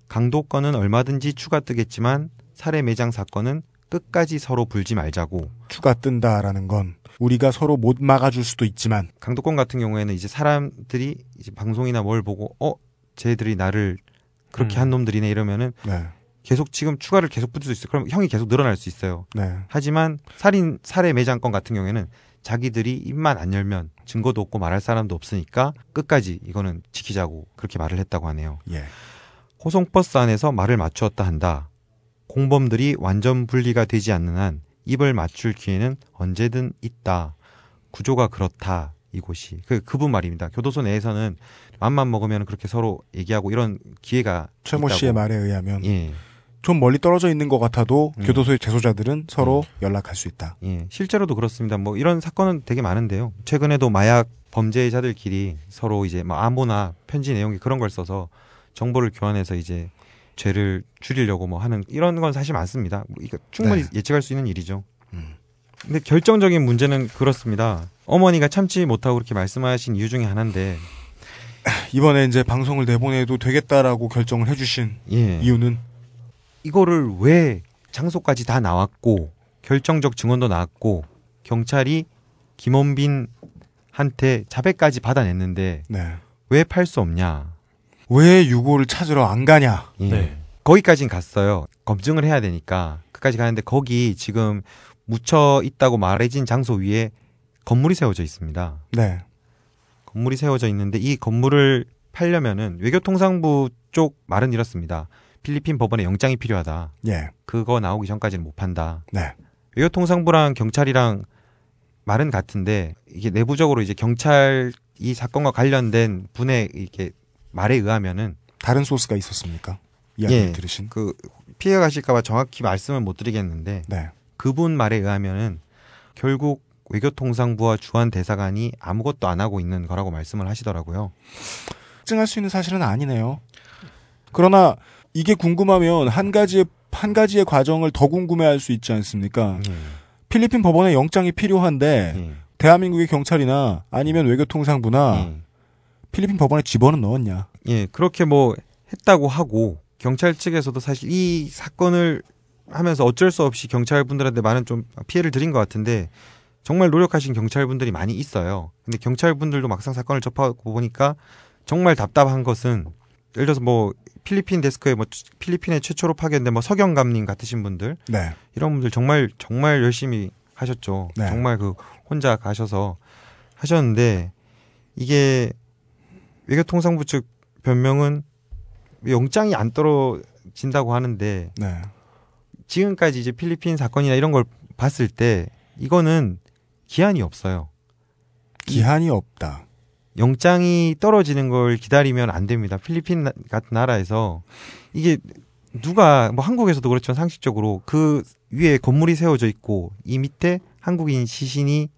강도건은 얼마든지 추가 뜨겠지만 살해 매장 사건은 끝까지 서로 불지 말자고. 추가 뜬다라는 건 우리가 서로 못 막아줄 수도 있지만 강도권 같은 경우에는 이제 사람들이 이제 방송이나 뭘 보고 쟤들이 나를 그렇게 한 놈들이네 이러면은 계속 지금 추가를 계속 붙일 수 있어. 그럼 형이 계속 늘어날 수 있어요. 네. 하지만 살해 매장권 같은 경우에는 자기들이 입만 안 열면 증거도 없고 말할 사람도 없으니까 끝까지 이거는 지키자고 그렇게 말을 했다고 하네요. 예. 호송버스 안에서 말을 맞추었다 한다. 공범들이 완전 분리가 되지 않는 한 입을 맞출 기회는 언제든 있다. 구조가 그렇다. 이곳이. 그분 말입니다. 교도소 내에서는 맘만 먹으면 그렇게 서로 얘기하고 이런 기회가 최모 있다고. 씨의 말에 의하면 예. 좀 멀리 떨어져 있는 것 같아도 교도소의 재소자들은 서로 연락할 수 있다. 예. 실제로도 그렇습니다. 뭐 이런 사건은 되게 많은데요. 최근에도 마약 범죄자들끼리 서로 이제 뭐 암호나 편지 내용이 그런 걸 써서 정보를 교환해서 이제 죄를 줄이려고 뭐 하는 이런 건 사실 많습니다. 뭐 이거 충분히 예측할 수 있는 일이죠. 근데 결정적인 문제는 그렇습니다. 어머니가 참지 못하고 그렇게 말씀하신 이유 중에 하나인데 이번에 이제 방송을 내보내도 되겠다라고 결정을 해주신 이유는 이거를 왜 장소까지 다 나왔고 결정적 증언도 나왔고 경찰이 김원빈한테 자백까지 받아냈는데 왜 팔 수 없냐? 왜 유고를 찾으러 안 가냐? 예. 네. 거기까지는 갔어요. 검증을 해야 되니까. 그까지 가는데 거기 지금 묻혀 있다고 말해진 장소 위에 건물이 세워져 있습니다. 네. 건물이 세워져 있는데 이 건물을 팔려면은 외교통상부 쪽 말은 이렇습니다. 필리핀 법원에 영장이 필요하다. 예. 그거 나오기 전까지는 못 판다. 네. 외교통상부랑 경찰이랑 말은 같은데 이게 내부적으로 이제 경찰 이 사건과 관련된 분의 이렇게 말에 의하면은 다른 소스가 있었습니까? 이야기를 들으신 그 피해 가실까봐 정확히 말씀을 못 드리겠는데 그분 말에 의하면은 결국 외교통상부와 주한 대사관이 아무것도 안 하고 있는 거라고 말씀을 하시더라고요. 증할 수 있는 사실은 아니네요. 그러나 이게 궁금하면 한 가지의 과정을 더 궁금해할 수 있지 않습니까? 필리핀 법원에 영장이 필요한데 대한민국의 경찰이나 아니면 외교통상부나 필리핀 법원에 집어는 넣었냐? 예, 그렇게 뭐 했다고 하고 경찰 측에서도 사실 이 사건을 하면서 어쩔 수 없이 경찰분들한테 많은 좀 피해를 드린 것 같은데 정말 노력하신 경찰분들이 많이 있어요. 근데 경찰분들도 막상 사건을 접하고 보니까 정말 답답한 것은 예를 들어서 뭐 필리핀 데스크에 뭐 필리핀에 최초로 파견된 뭐 서경감님 같으신 분들 이런 분들 정말 열심히 하셨죠. 정말 그 혼자 가셔서 하셨는데 이게 외교통상부 측 변명은 영장이 안 떨어진다고 하는데 지금까지 이제 필리핀 사건이나 이런 걸 봤을 때 이거는 기한이 없어요. 기한이 없다. 영장이 떨어지는 걸 기다리면 안 됩니다. 필리핀 같은 나라에서 이게 누가 뭐 한국에서도 그렇지만 상식적으로 그 위에 건물이 세워져 있고 이 밑에 한국인 시신이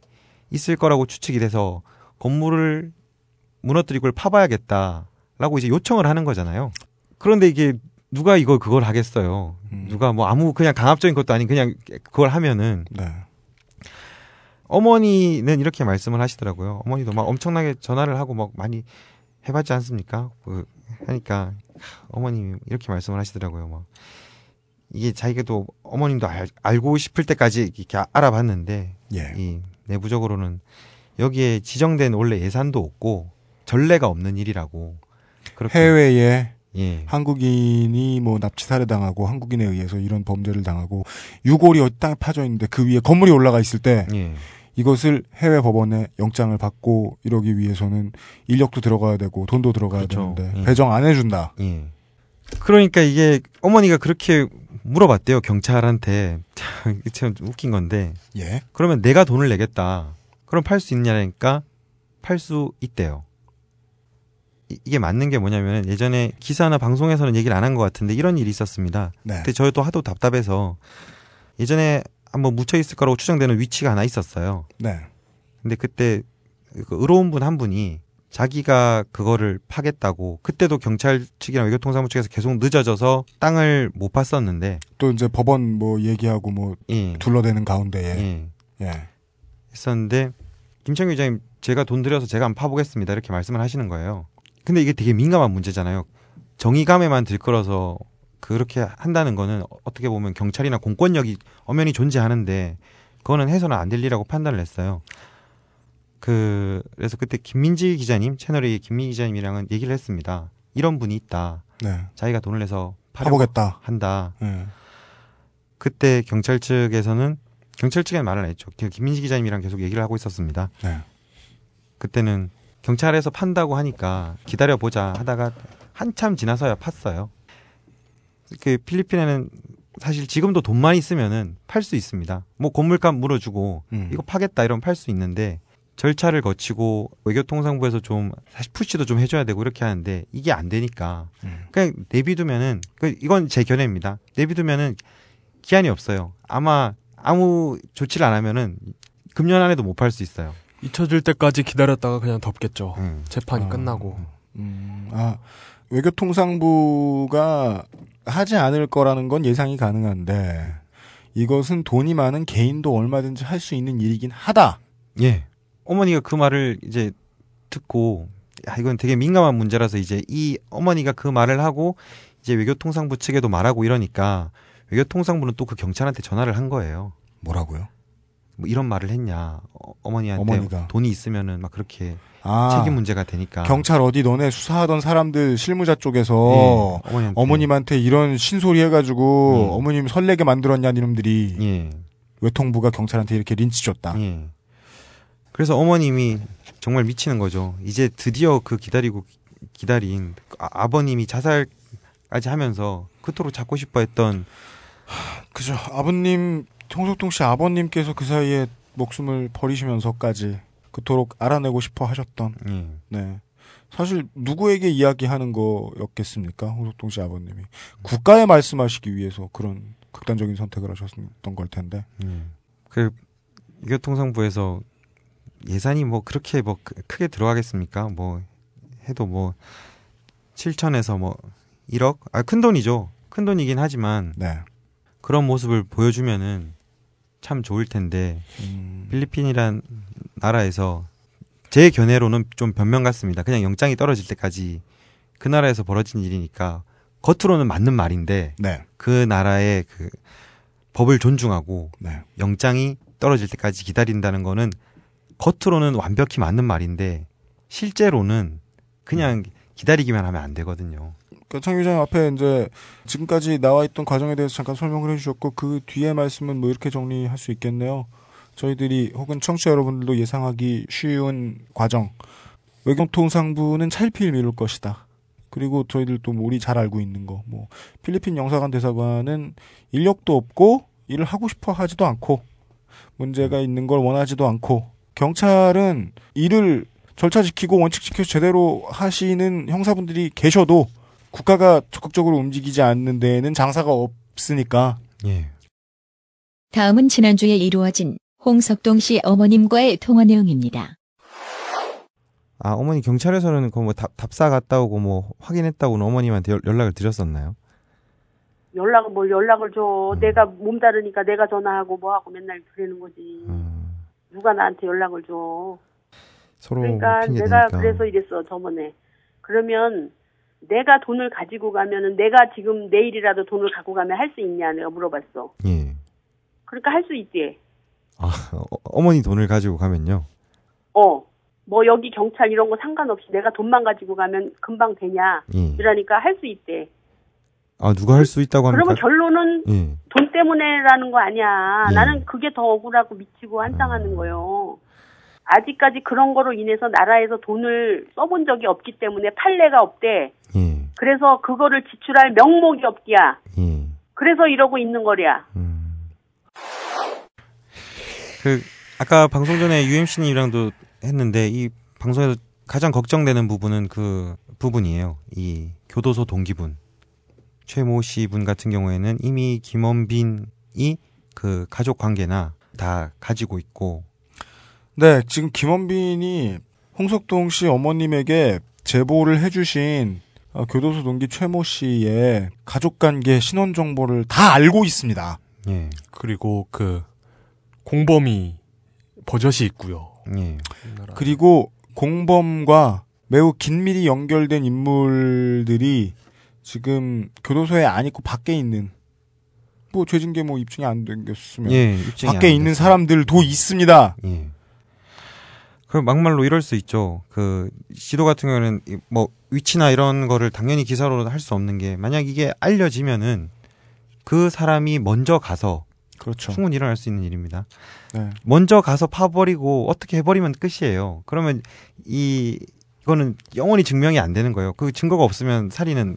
있을 거라고 추측이 돼서 건물을 무너뜨리고 파봐야겠다라고 이제 요청을 하는 거잖아요. 그런데 이게 누가 이걸 그걸 하겠어요. 누가 뭐 아무 그냥 강압적인 것도 아닌 그냥 그걸 하면은. 네. 어머니는 이렇게 말씀을 하시더라고요. 어머니도 막 엄청나게 전화를 하고 막 많이 해봤지 않습니까? 그 하니까 어머님이 이렇게 말씀을 하시더라고요. 막 이게 자기도 어머님도 알고 싶을 때까지 이렇게 알아봤는데 예. 이 내부적으로는 여기에 지정된 원래 예산도 없고 전례가 없는 일이라고. 그렇게 해외에 예. 한국인이 뭐 납치 살해당하고 한국인에 의해서 이런 범죄를 당하고 유골이 땅에 파져 있는데 그 위에 건물이 올라가 있을 때 예. 이것을 해외 법원에 영장을 받고 이러기 위해서는 인력도 들어가야 되고 돈도 들어가야 그렇죠. 되는데 예. 배정 안 해준다. 예. 그러니까 이게 어머니가 그렇게 물어봤대요. 경찰한테. 참 웃긴 건데 예. 그러면 내가 돈을 내겠다. 그럼 팔 수 있냐니까 팔 수 있대요. 이게 맞는 게 뭐냐면 예전에 기사나 방송에서는 얘기를 안 한 것 같은데 이런 일이 있었습니다. 네. 근데 저희도 하도 답답해서 예전에 한번 묻혀 있을 거라고 추정되는 위치가 하나 있었어요. 네. 근데 그때 의로운 분 한 분이 자기가 그거를 파겠다고 그때도 경찰 측이랑 외교통상부 측에서 계속 늦어져서 땅을 못 팠었는데 또 이제 법원 뭐 얘기하고 뭐 예. 둘러대는 가운데에 예. 예. 했었는데 김창규 의장님 제가 돈 들여서 제가 한번 파보겠습니다 이렇게 말씀을 하시는 거예요. 근데 이게 되게 민감한 문제잖아요. 정의감에만 들끓어서 그렇게 한다는 거는 어떻게 보면 경찰이나 공권력이 엄연히 존재하는데 그거는 해서는 안 될 일이라고 판단을 했어요. 그래서 그때 김민지 기자님, 채널A 김민지 기자님이랑은 얘기를 했습니다. 이런 분이 있다. 네. 자기가 돈을 내서 파보겠다. 한다. 네. 그때 경찰 측에는 말을 안 했죠. 김민지 기자님이랑 계속 얘기를 하고 있었습니다. 네. 그때는 경찰에서 판다고 하니까 기다려보자 하다가 한참 지나서야 팠어요. 그 필리핀에는 사실 지금도 돈만 있으면은 팔 수 있습니다. 뭐 건물값 물어주고 이거 파겠다 이러면 팔 수 있는데 절차를 거치고 외교통상부에서 좀 사실 푸시도 좀 해줘야 되고 이렇게 하는데 이게 안 되니까 그냥 내비두면은 이건 제 견해입니다. 내비두면은 기한이 없어요. 아마 아무 조치를 안 하면은 금년 안에도 못 팔 수 있어요. 잊혀질 때까지 기다렸다가 그냥 덮겠죠. 재판이 끝나고. 외교통상부가 하지 않을 거라는 건 예상이 가능한데 이것은 돈이 많은 개인도 얼마든지 할 수 있는 일이긴 하다. 예. 어머니가 그 말을 이제 듣고 이건 되게 민감한 문제라서 이제 이 어머니가 그 말을 하고 이제 외교통상부 측에도 말하고 이러니까 외교통상부는 또 그 경찰한테 전화를 한 거예요. 뭐라고요? 뭐 이런 말을 했냐. 어머니한테 어머니가. 돈이 있으면은 막 그렇게 책임 문제가 되니까. 경찰 어디 너네 수사하던 사람들 실무자 쪽에서 예, 어머님한테 이런 신소리 해가지고 예. 어머님 설레게 만들었냐는 이놈들이 예. 외통부가 경찰한테 이렇게 린치 줬다. 예. 그래서 어머님이 정말 미치는 거죠. 이제 드디어 그 기다린 아버님이 자살까지 하면서 그토록 잡고 싶어 했던 그죠. 아버님 홍석동 씨 아버님께서 그 사이에 목숨을 버리시면서까지 그토록 알아내고 싶어 하셨던 네. 사실 누구에게 이야기하는 거였겠습니까? 홍석동 씨 아버님이 국가에 말씀하시기 위해서 그런 극단적인 선택을 하셨던 걸 텐데 그 외교통상부에서 예산이 뭐 그렇게 뭐 크게 들어가겠습니까? 뭐 해도 뭐 7천에서 뭐 1억? 아, 큰 돈이죠. 큰 돈이긴 하지만 네. 그런 모습을 보여주면은 참 좋을 텐데 필리핀이란 나라에서 제 견해로는 좀 변명 같습니다. 그냥 영장이 떨어질 때까지 그 나라에서 벌어진 일이니까 겉으로는 맞는 말인데 네. 그 나라의 그 법을 존중하고 네. 영장이 떨어질 때까지 기다린다는 거는 겉으로는 완벽히 맞는 말인데 실제로는 그냥 기다리기만 하면 안 되거든요. 창규 회장 앞에 이제 지금까지 나와 있던 과정에 대해서 잠깐 설명을 해주셨고 그 뒤에 말씀은 뭐 이렇게 정리할 수 있겠네요. 저희들이 혹은 청취자 여러분들도 예상하기 쉬운 과정. 외교통상부는 차일피일 미룰 것이다. 그리고 저희들도 뭐 우리 잘 알고 있는 거. 뭐 필리핀 영사관 대사관은 인력도 없고 일을 하고 싶어 하지도 않고 문제가 있는 걸 원하지도 않고 경찰은 일을 절차 지키고 원칙 지켜서 제대로 하시는 형사분들이 계셔도 국가가 적극적으로 움직이지 않는 데에는 장사가 없으니까. 예. 다음은 지난주에 이루어진 홍석동 씨 어머님과의 통화 내용입니다. 아, 어머니 경찰에서는 그 뭐 답사 갔다 오고 뭐 확인했다고는 어머님한테 연락을 드렸었나요? 연락을 줘. 내가 몸다르니까 내가 전화하고 뭐하고 맨날 그러는 거지. 누가 나한테 연락을 줘. 서로 그러니까 내가 되니까. 그래서 이랬어 저번에. 그러면 내가 돈을 가지고 가면은 내가 지금 내일이라도 돈을 갖고 가면 할 수 있냐 내가 물어봤어. 예. 그러니까 할 수 있지. 아 어머니 돈을 가지고 가면요? 어. 뭐 여기 경찰 이런 거 상관없이 내가 돈만 가지고 가면 금방 되냐. 예. 이러니까 할 수 있대. 아 누가 할 수 있다고 하면 그러면 결론은 예. 돈 때문에라는 거 아니야. 예. 나는 그게 더 억울하고 미치고 한장하는 거예요. 아직까지 그런 거로 인해서 나라에서 돈을 써본 적이 없기 때문에 판례가 없대. 예. 그래서 그거를 지출할 명목이 없기야. 예. 그래서 이러고 있는 거랴. 그 아까 방송 전에 UMC님이랑도 했는데 이 방송에서 가장 걱정되는 부분은 그 부분이에요. 이 교도소 동기분. 최모 씨 분 같은 경우에는 이미 김원빈이 그 가족 관계나 다 가지고 있고. 네, 지금 김원빈이 홍석동 씨 어머님에게 제보를 해주신 교도소 동기 최모 씨의 가족관계 신원 정보를 다 알고 있습니다. 예. 그리고 그 공범이 버젓이 있고요. 예. 그리고 공범과 매우 긴밀히 연결된 인물들이 지금 교도소에 안 있고 밖에 있는 뭐 죄징계 뭐 입증이 안 됐으면 예, 밖에 안 있는 됐어요. 사람들도 있습니다. 예. 그 막말로 이럴 수 있죠. 그 시도 같은 경우는 뭐 위치나 이런 거를 당연히 기사로 할 수 없는 게 만약 이게 알려지면은 그 사람이 먼저 가서 그렇죠. 충분히 일어날 수 있는 일입니다. 네. 먼저 가서 파버리고 어떻게 해버리면 끝이에요. 그러면 이거는 영원히 증명이 안 되는 거예요. 그 증거가 없으면 살인은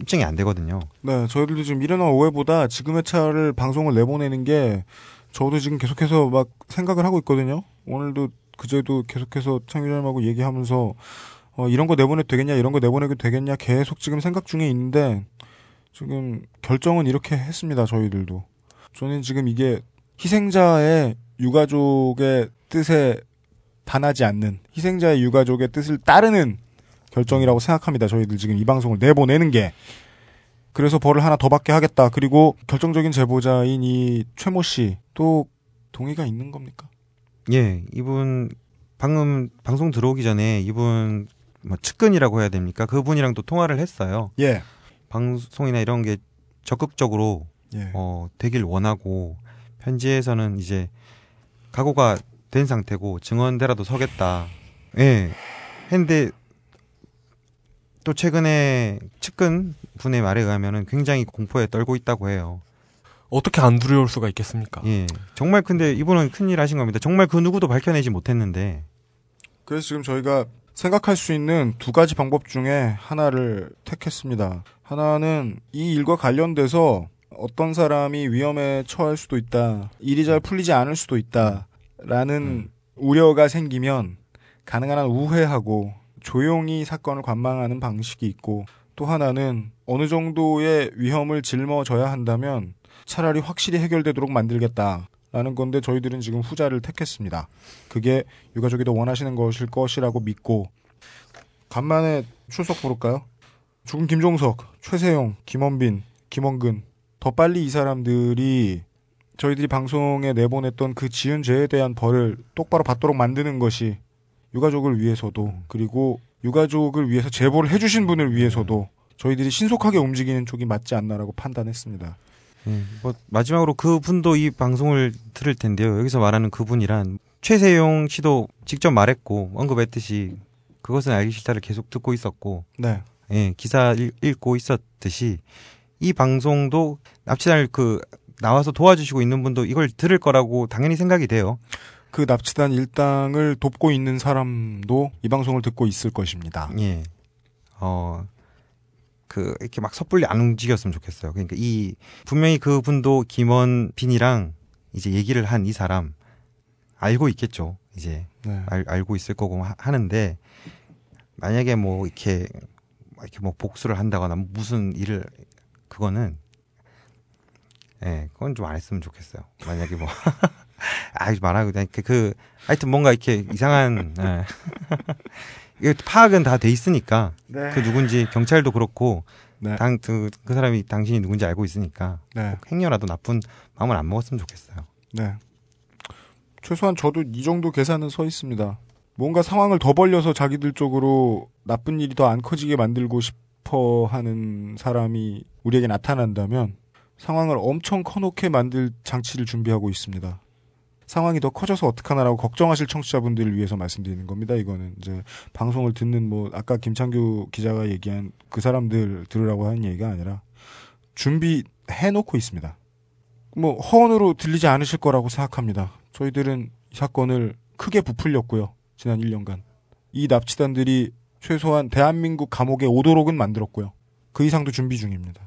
입증이 안 되거든요. 네, 저희들도 지금 일어난 오해보다 지금의 차를 방송을 내보내는 게 저도 지금 계속해서 막 생각을 하고 있거든요. 오늘도 그제도 계속해서 창규님하고 얘기하면서 이런 거 내보내도 되겠냐 이런 거 내보내도 되겠냐 계속 지금 생각 중에 있는데 지금 결정은 이렇게 했습니다. 저희들도. 저는 지금 이게 희생자의 유가족의 뜻에 반하지 않는 희생자의 유가족의 뜻을 따르는 결정이라고 생각합니다. 저희들 지금 이 방송을 내보내는 게. 그래서 벌을 하나 더 받게 하겠다. 그리고 결정적인 제보자인 이 최모 씨 또 동의가 있는 겁니까? 예, 이분 방금 방송 들어오기 전에 이분 뭐 측근이라고 해야 됩니까? 그분이랑도 통화를 했어요. 예. 방송이나 이런 게 적극적으로 예. 되길 원하고 편지에서는 이제 각오가 된 상태고 증언대라도 서겠다. 예. 했는데 또 최근에 측근 분의 말에 가면은 굉장히 공포에 떨고 있다고 해요. 어떻게 안 두려울 수가 있겠습니까? 예. 정말 근데 이분은 큰일 하신 겁니다. 정말 그 누구도 밝혀내지 못했는데. 그래서 지금 저희가 생각할 수 있는 두 가지 방법 중에 하나를 택했습니다. 하나는 이 일과 관련돼서 어떤 사람이 위험에 처할 수도 있다. 일이 잘 풀리지 않을 수도 있다. 라는 우려가 생기면 가능한 한 우회하고 조용히 사건을 관망하는 방식이 있고 또 하나는 어느 정도의 위험을 짊어져야 한다면 차라리 확실히 해결되도록 만들겠다라는 건데 저희들은 지금 후자를 택했습니다. 그게 유가족이 더 원하시는 것일 것이라고 믿고 간만에 출석 부를까요? 죽은 김종석, 최세용, 김원빈, 김원근 더 빨리 이 사람들이 저희들이 방송에 내보냈던 그 지은 죄에 대한 벌을 똑바로 받도록 만드는 것이 유가족을 위해서도 그리고 유가족을 위해서 제보를 해주신 분을 위해서도 저희들이 신속하게 움직이는 쪽이 맞지 않나라고 판단했습니다. 네, 뭐 마지막으로 그분도 이 방송을 들을 텐데요. 여기서 말하는 그분이란 최세용 씨도 직접 말했고 언급했듯이 그것은 알기 싫다를 계속 듣고 있었고 네. 예, 기사 읽고 있었듯이 이 방송도 납치단을 그 나와서 도와주시고 있는 분도 이걸 들을 거라고 당연히 생각이 돼요. 그 납치단 일당을 돕고 있는 사람도 이 방송을 듣고 있을 것입니다. 예. 그 이렇게 막 섣불리 안 움직였으면 좋겠어요. 그러니까 이 분명히 그분도 김원빈이랑 이제 얘기를 한 이 사람 알고 있겠죠. 이제 네. 알고 있을 거고 하는데 만약에 뭐 이렇게 뭐 복수를 한다거나 무슨 일을 그거는 예, 그건 좀 안 했으면 좋겠어요. 만약에 뭐 아 말하고 그 하여튼 뭔가 이렇게 이상한 예. 파악은 다 돼 있으니까 네. 그 누군지 경찰도 그렇고 네. 그 사람이 당신이 누군지 알고 있으니까 네. 행여라도 나쁜 마음을 안 먹었으면 좋겠어요. 네. 최소한 저도 이 정도 계산은 서 있습니다. 뭔가 상황을 더 벌려서 자기들 쪽으로 나쁜 일이 더 안 커지게 만들고 싶어 하는 사람이 우리에게 나타난다면 상황을 엄청 커놓게 만들 장치를 준비하고 있습니다. 상황이 더 커져서 어떡하나라고 걱정하실 청취자분들을 위해서 말씀드리는 겁니다. 이거는 이제 방송을 듣는 아까 김창규 기자가 얘기한 그 사람들 들으라고 하는 얘기가 아니라 준비해놓고 있습니다. 허언으로 들리지 않으실 거라고 생각합니다. 저희들은 이 사건을 크게 부풀렸고요. 지난 1년간. 이 납치단들이 최소한 대한민국 감옥에 오도록은 만들었고요. 그 이상도 준비 중입니다.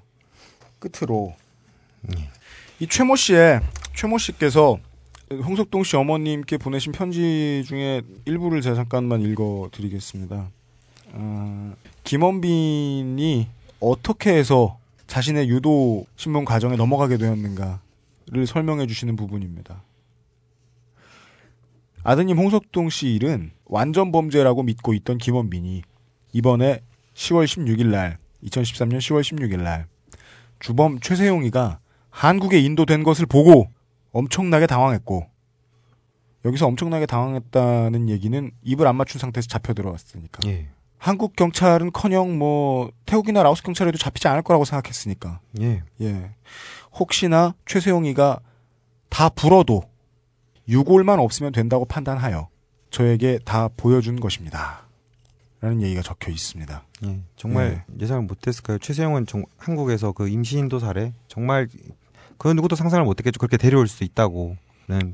끝으로 이 최모 씨께서 홍석동 씨 어머님께 보내신 편지 중에 일부를 제가 잠깐만 읽어드리겠습니다. 김원빈이 어떻게 해서 자신의 유도 신문 과정에 넘어가게 되었는가를 설명해 주시는 부분입니다. 아드님 홍석동 씨 일은 완전 범죄라고 믿고 있던 김원빈이 이번에 2013년 10월 16일 날 주범 최세용이가 한국에 인도된 것을 보고 엄청나게 당황했고, 여기서 엄청나게 당황했다는 얘기는 입을 안 맞춘 상태에서 잡혀 들어왔으니까. 예. 한국 경찰은커녕 태국이나 라오스 경찰에도 잡히지 않을 거라고 생각했으니까. 예. 예. 혹시나 최세용이가 다 불어도 유골만 없으면 된다고 판단하여 저에게 다 보여준 것입니다. 라는 얘기가 적혀 있습니다. 예. 정말 예. 예상을 못했을까요? 최세용은 한국에서 그 임시인도 사례 정말 그 누구도 상상을 못했겠죠. 그렇게 데려올 수 있다고.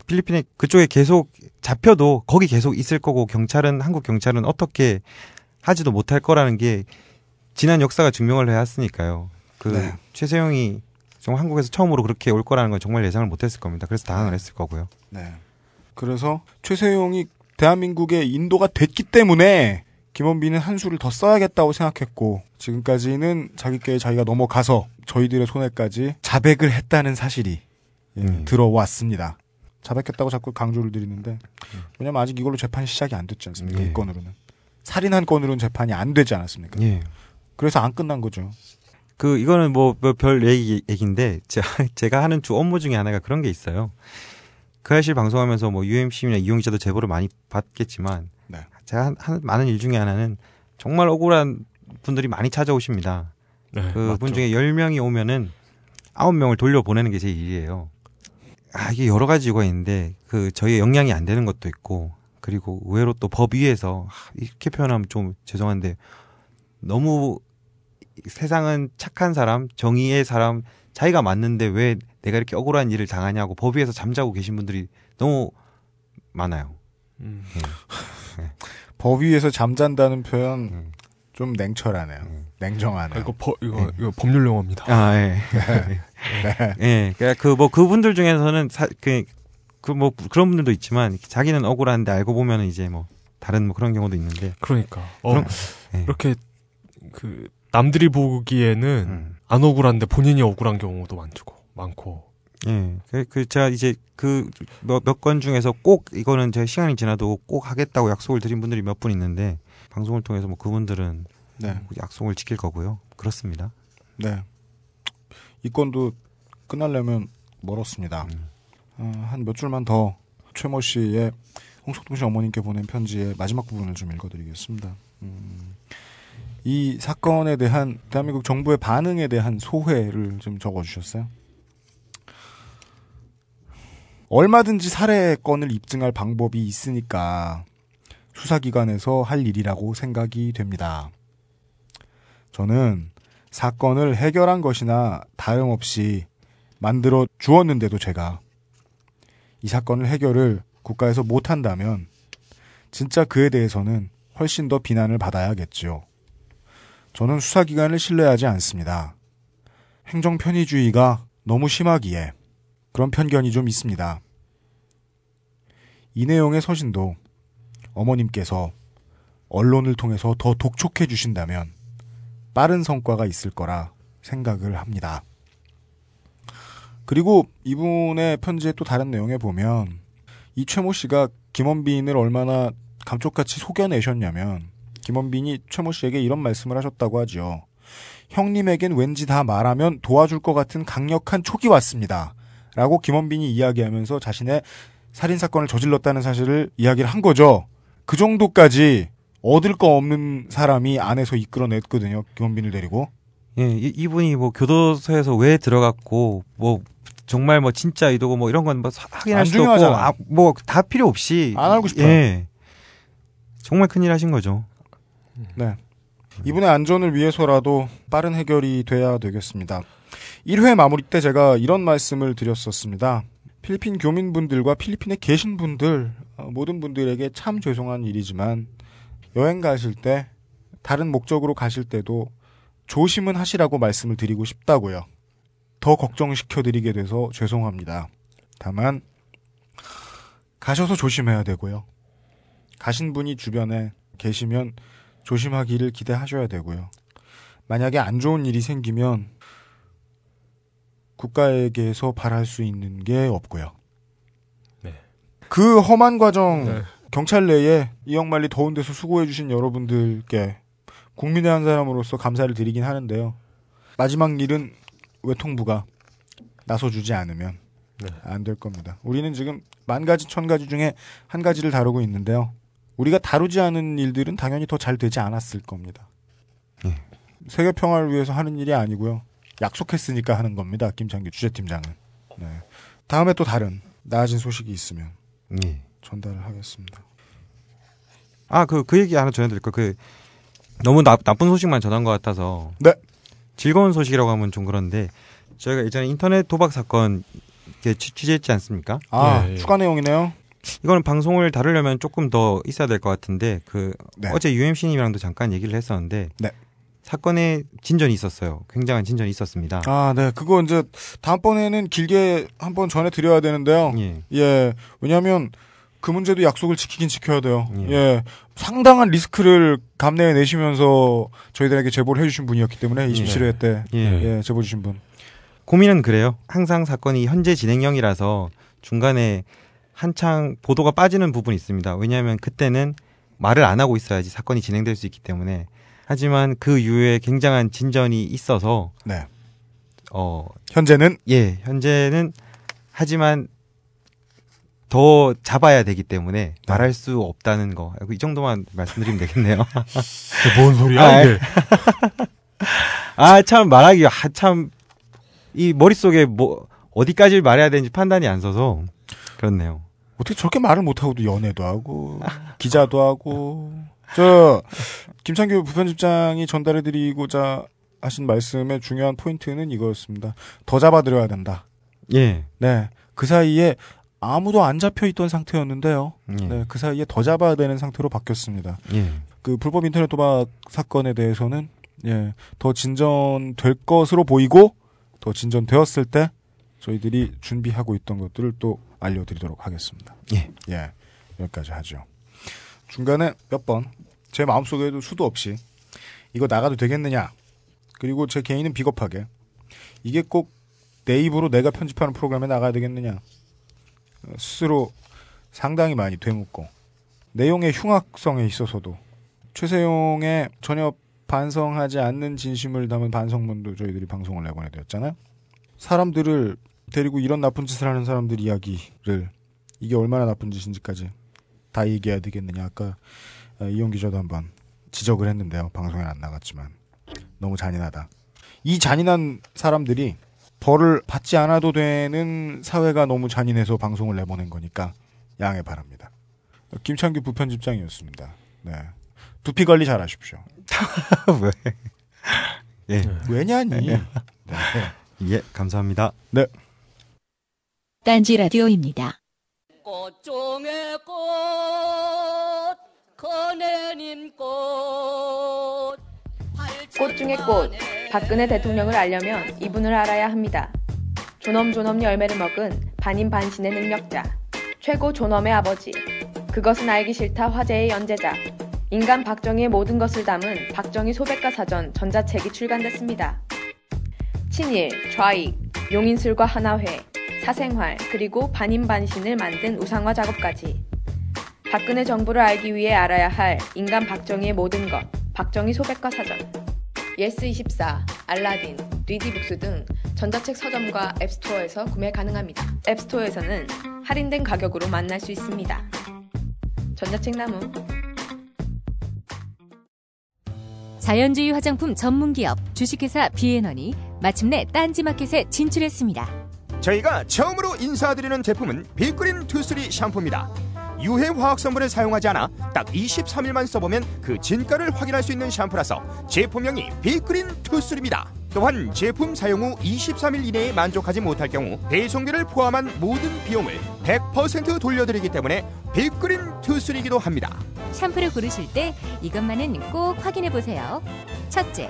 필리핀에 그쪽에 계속 잡혀도 거기 계속 있을 거고 한국 경찰은 어떻게 하지도 못할 거라는 게 지난 역사가 증명을 해왔으니까요. 네. 최세용이 정말 한국에서 처음으로 그렇게 올 거라는 건 정말 예상을 못했을 겁니다. 그래서 당황을 했을 거고요. 네. 그래서 최세용이 대한민국의 인도가 됐기 때문에 김원빈은 한 수를 더 써야겠다고 생각했고 지금까지는 자기가 넘어가서 저희들의 손에까지 자백을 했다는 사실이 들어왔습니다. 자백했다고 자꾸 강조를 드리는데 왜냐면 아직 이걸로 재판이 시작이 안 됐지 않습니까? 이 건으로는. 살인한 건으로는 재판이 안 되지 않았습니까? 예. 그래서 안 끝난 거죠. 이거는 별 얘기인데 제가 하는 주 업무 중에 하나가 그런 게 있어요. 그 사실 방송하면서 UMC나 이용기자도 제보를 많이 받겠지만 네. 제가 하는 많은 일 중에 하나는 정말 억울한 분들이 많이 찾아오십니다. 네, 그분 중에 10명이 오면은 9명을 돌려보내는 게 제 일이에요. 이게 여러 가지 이유가 있는데 저희의 역량이 안 되는 것도 있고 그리고 의외로 또 법 위에서 이렇게 표현하면 좀 죄송한데 너무 세상은 착한 사람, 정의의 사람 자기가 맞는데 왜 내가 이렇게 억울한 일을 당하냐고 법 위에서 잠자고 계신 분들이 너무 많아요. 네. 법 위에서 잠잔다는 표현 좀 냉철하네요. 냉정하네요. 이거 법률 용어입니다. 예. 네. 네. 그분들 중에서는 그런 분들도 있지만 자기는 억울한데 알고 보면은 이제 다른 그런 경우도 있는데. 그러니까. 네. 이렇게 남들이 보기에는 안 억울한데 본인이 억울한 경우도 많고. 예, 제가 이제 몇 건 중에서 꼭 이거는 제가 시간이 지나도 꼭 하겠다고 약속을 드린 분들이 몇 분 있는데 방송을 통해서 그분들은 네. 약속을 지킬 거고요. 그렇습니다. 네. 이 건도 끝나려면 멀었습니다. 한 몇 줄만 더 최모 씨의 홍석동 씨 어머님께 보낸 편지의 마지막 부분을 좀 읽어드리겠습니다. 이 사건에 대한 대한민국 정부의 반응에 대한 소회를 좀 적어주셨어요. 얼마든지 살해 건을 입증할 방법이 있으니까 수사기관에서 할 일이라고 생각이 됩니다. 저는 사건을 해결한 것이나 다름없이 만들어 주었는데도 제가 이 사건을 해결을 국가에서 못한다면 진짜 그에 대해서는 훨씬 더 비난을 받아야겠지요. 저는 수사기관을 신뢰하지 않습니다. 행정편의주의가 너무 심하기에 그런 편견이 좀 있습니다. 이 내용의 서신도 어머님께서 언론을 통해서 더 독촉해 주신다면 빠른 성과가 있을 거라 생각을 합니다. 그리고 이분의 편지의 또 다른 내용에 보면 이 최모 씨가 김원빈을 얼마나 감쪽같이 속여내셨냐면 김원빈이 최모 씨에게 이런 말씀을 하셨다고 하죠. 형님에겐 왠지 다 말하면 도와줄 것 같은 강력한 촉이 왔습니다. 라고 김원빈이 이야기하면서 자신의 살인사건을 저질렀다는 사실을 이야기를 한 거죠. 그 정도까지 얻을 거 없는 사람이 안에서 이끌어냈거든요. 김원빈을 데리고. 예, 이분이 뭐 교도소에서 왜 들어갔고, 뭐, 정말 뭐 진짜 이도고 뭐 이런 건 뭐 확인할 수도 없고, 아, 뭐 다 필요 없이. 안 알고 싶어요. 예. 정말 큰일 하신 거죠. 네. 이분의 안전을 위해서라도 빠른 해결이 돼야 되겠습니다. 1회 마무리 때 제가 이런 말씀을 드렸었습니다. 필리핀 교민분들과 필리핀에 계신 분들, 모든 분들에게 참 죄송한 일이지만 여행 가실 때, 다른 목적으로 가실 때도 조심은 하시라고 말씀을 드리고 싶다고요. 더 걱정시켜드리게 돼서 죄송합니다. 다만 가셔서 조심해야 되고요. 가신 분이 주변에 계시면 조심하기를 기대하셔야 되고요. 만약에 안 좋은 일이 생기면 국가에게서 바랄 수 있는 게 없고요. 네. 그 험한 과정, 네. 경찰 내에 이영만리 더운 데서 수고해 주신 여러분들께 국민의 한 사람으로서 감사를 드리긴 하는데요. 마지막 일은 외통부가 나서주지 않으면 네. 안 될 겁니다. 우리는 지금 만 가지 천 가지 중에 한 가지를 다루고 있는데요. 우리가 다루지 않은 일들은 당연히 더 잘 되지 않았을 겁니다. 네. 세계 평화를 위해서 하는 일이 아니고요. 약속했으니까 하는 겁니다. 김창규 주재팀장은. 네. 다음에 또 다른 나아진 소식이 있으면 네. 전달을 하겠습니다. 아, 그 얘기 하나 전해드릴까? 너무 나쁜 소식만 전한 것 같아서. 네. 즐거운 소식이라고 하면 좀 그런데 저희가 예전에 인터넷 도박 사건 취재했지 않습니까? 아, 예, 예. 추가 내용이네요. 이거는 방송을 다루려면 조금 더 있어야 될 것 같은데 네. 어제 UMC님이랑도 잠깐 얘기를 했었는데 네. 사건에 진전이 있었어요. 굉장한 진전이 있었습니다. 아, 네. 그거 이제 다음번에는 길게 한번 전해드려야 되는데요. 예. 예. 왜냐하면 그 문제도 약속을 지키긴 지켜야 돼요. 예. 예. 상당한 리스크를 감내해내시면서 저희들에게 제보를 해주신 분이었기 때문에 27회 예. 때 예. 예, 제보 주신 분. 고민은 그래요. 항상 사건이 현재 진행형이라서 중간에 한창 보도가 빠지는 부분이 있습니다. 왜냐하면 그때는 말을 안 하고 있어야지 사건이 진행될 수 있기 때문에. 하지만 그 이후에 굉장한 진전이 있어서 네. 현재는? 예, 현재는 하지만 더 잡아야 되기 때문에 네. 말할 수 없다는 거. 이 정도만 말씀드리면 되겠네요. 뭔 소리야? 아, 이게. 아, 참 말하기, 참 이 머릿속에 뭐 어디까지 말해야 되는지 판단이 안 서서 그렇네요. 어떻게 저렇게 말을 못하고도 연애도 하고 기자도 하고 김창규 부편집장이 전달해드리고자 하신 말씀의 중요한 포인트는 이거였습니다. 더 잡아드려야 된다. 예. 네. 그 사이에 아무도 안 잡혀있던 상태였는데요. 예. 네. 그 사이에 더 잡아야 되는 상태로 바뀌었습니다. 예. 그 불법 인터넷 도박 사건에 대해서는 예. 더 진전될 것으로 보이고 더 진전되었을 때 저희들이 준비하고 있던 것들을 또 알려드리도록 하겠습니다. 예. 예. 여기까지 하죠. 중간에 몇 번 제 마음속에도 수도 없이 이거 나가도 되겠느냐 그리고 제 개인은 비겁하게 이게 꼭 내 입으로 내가 편집하는 프로그램에 나가야 되겠느냐 스스로 상당히 많이 되묻고 내용의 흉악성에 있어서도 최세용의 전혀 반성하지 않는 진심을 담은 반성문도 저희들이 방송을 내보내 드렸잖아요. 사람들을 데리고 이런 나쁜 짓을 하는 사람들 이야기를 이게 얼마나 나쁜 짓인지까지 다 얘기해야 되겠느냐. 아까 이용 기자도 한번 지적을 했는데요. 방송에 안 나갔지만 너무 잔인하다. 이 잔인한 사람들이 벌을 받지 않아도 되는 사회가 너무 잔인해서 방송을 내보낸 거니까 양해 바랍니다. 김창규 부편집장이었습니다. 네, 두피 관리 잘 하십시오. 왜? 예. 왜냐니? 네. 예, 감사합니다. 네. 딴지 라디오입니다. 꽃종의 꽃, 거내님 꽃. 꽃 중의 꽃, 박근혜 대통령을 알려면 이분을 알아야 합니다. 존엄 열매를 먹은 반인반신의 능력자, 최고 존엄의 아버지, 그것은 알기 싫다 화제의 연재자, 인간 박정희의 모든 것을 담은 박정희 소백과 사전 전자책이 출간됐습니다. 친일, 좌익, 용인술과 하나회, 사생활, 그리고 반인반신을 만든 우상화 작업까지. 박근혜 정부를 알기 위해 알아야 할 인간 박정희의 모든 것, 박정희 소백과 사전. 예스24, 알라딘, 리디북스 등 전자책 서점과 앱스토어에서 구매 가능합니다. 앱스토어에서는 할인된 가격으로 만날 수 있습니다. 전자책 나무 자연주의 화장품 전문기업 주식회사 비앤원이 마침내 딴지마켓에 진출했습니다. 저희가 처음으로 인사드리는 제품은 빅그린 2.3 샴푸입니다. 유해 화학 성분을 사용하지 않아 딱 23일만 써보면 그 진가를 확인할 수 있는 샴푸라서 제품명이 빅그린 2.3입니다. 또한 제품 사용 후 23일 이내에 만족하지 못할 경우 배송비를 포함한 모든 비용을 100% 돌려드리기 때문에 빅그린 2.3이기도 합니다. 샴푸를 고르실 때 이것만은 꼭 확인해보세요. 첫째,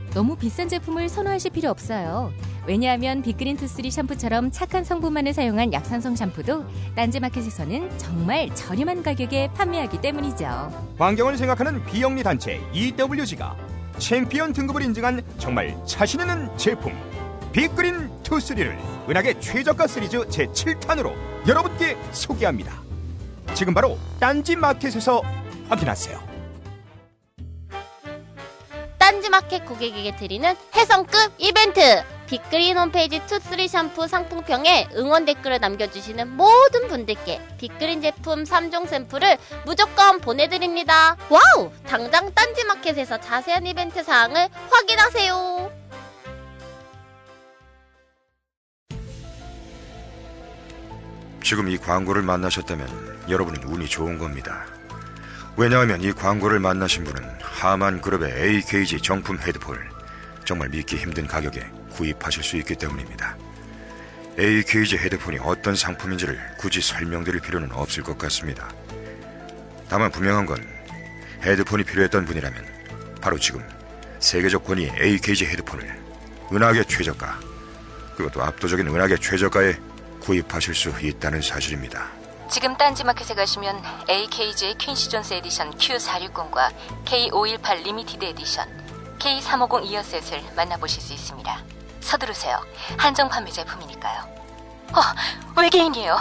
너무 비싼 제품을 선호하실 필요 없어요. 왜냐하면 빅그린 2.3 샴푸처럼 착한 성분만을 사용한 약산성 샴푸도 딴지마켓에서는 정말 저렴한 가격에 판매하기 때문이죠. 환경을 생각하는 비영리 단체 EWG가 챔피언 등급을 인증한 정말 자신 있는 제품 빅그린 2.3를 은하계 최저가 시리즈 제7탄으로 여러분께 소개합니다. 지금 바로 딴지마켓에서 확인하세요. 딴지마켓 고객에게 드리는 해성급 이벤트! 빅그린 홈페이지 2.3 샴푸 상품평에 응원 댓글을 남겨주시는 모든 분들께 빅그린 제품 3종 샘플을 무조건 보내드립니다. 와우! 당장 딴지마켓에서 자세한 이벤트 사항을 확인하세요. 지금 이 광고를 만나셨다면 여러분은 운이 좋은 겁니다. 왜냐하면 이 광고를 만나신 분은 하먼 그룹의 AKG 정품 헤드폰을 정말 믿기 힘든 가격에 구입하실 수 있기 때문입니다. AKG 헤드폰이 어떤 상품인지를 굳이 설명드릴 필요는 없을 것 같습니다. 다만 분명한 건 헤드폰이 필요했던 분이라면 바로 지금 세계적 권위 AKG 헤드폰을 은하계 최저가, 그것도 압도적인 은하계 최저가에 구입하실 수 있다는 사실입니다. 지금 딴지마켓에 가시면 AKG의 퀸시 존스 에디션 Q460과 K518 리미티드 에디션 K350 이어셋을 만나보실 수 있습니다. 서두르세요. 한정 판매 제품이니까요. 외계인이에요.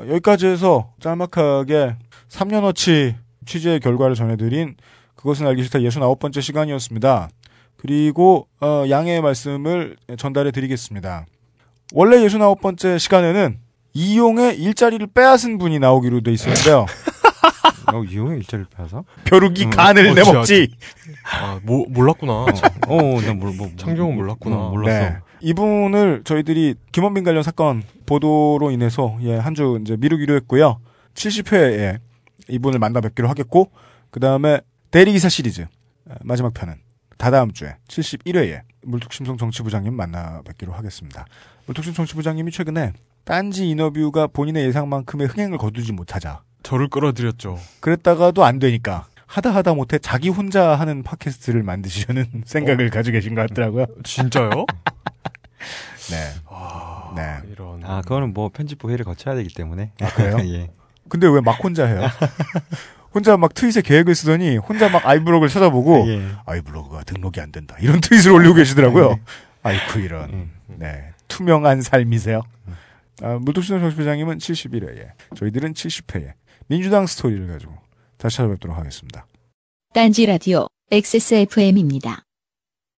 여기까지 해서 짤막하게 3년어치 취재 결과를 전해드린 그것은 알기 싫다 69번째 시간이었습니다. 그리고 양해의 말씀을 전달해드리겠습니다. 원래 69번째 시간에는 이용의 일자리를 빼앗은 분이 나오기로 돼 있었는데요. 이용의 일자리를 빼앗아? 벼룩이 간을 내먹지. 몰랐구나. 창정은 몰랐구나. 몰랐어. 네. 이분을 저희들이 김원빈 관련 사건 보도로 인해서 한 주 이제 미루기로 했고요. 70회에 이분을 만나 뵙기로 하겠고, 그 다음에 대리기사 시리즈 마지막 편은 다다음 주에 71회에 물뚝심성 정치부장님 만나 뵙기로 하겠습니다. 물뚝심 정치부장님이 최근에 딴지 인터뷰가 본인의 예상만큼의 흥행을 거두지 못하자 저를 끌어들였죠. 그랬다가도 안 되니까 하다 못해 자기 혼자 하는 팟캐스트를 만드시려는 생각을 가지고 계신 것 같더라고요. 진짜요? 네. 이런. 그거는 뭐 편집 회의를 거쳐야 되기 때문에. 그래요? 예. 근데 왜 막 혼자 해요? 혼자 막 트윗에 계획을 쓰더니 혼자 막 아이블로그를 찾아보고 예. 아이블로그가 등록이 안 된다 이런 트윗을 올리고 계시더라고요. 아이쿠 이런. 네, 투명한 삶이세요. 물뚝심성 정치부장님은 71회에 저희들은 70회에 민주당 스토리를 가지고 다시 찾아뵙도록 하겠습니다. 딴지라디오 XSFM입니다.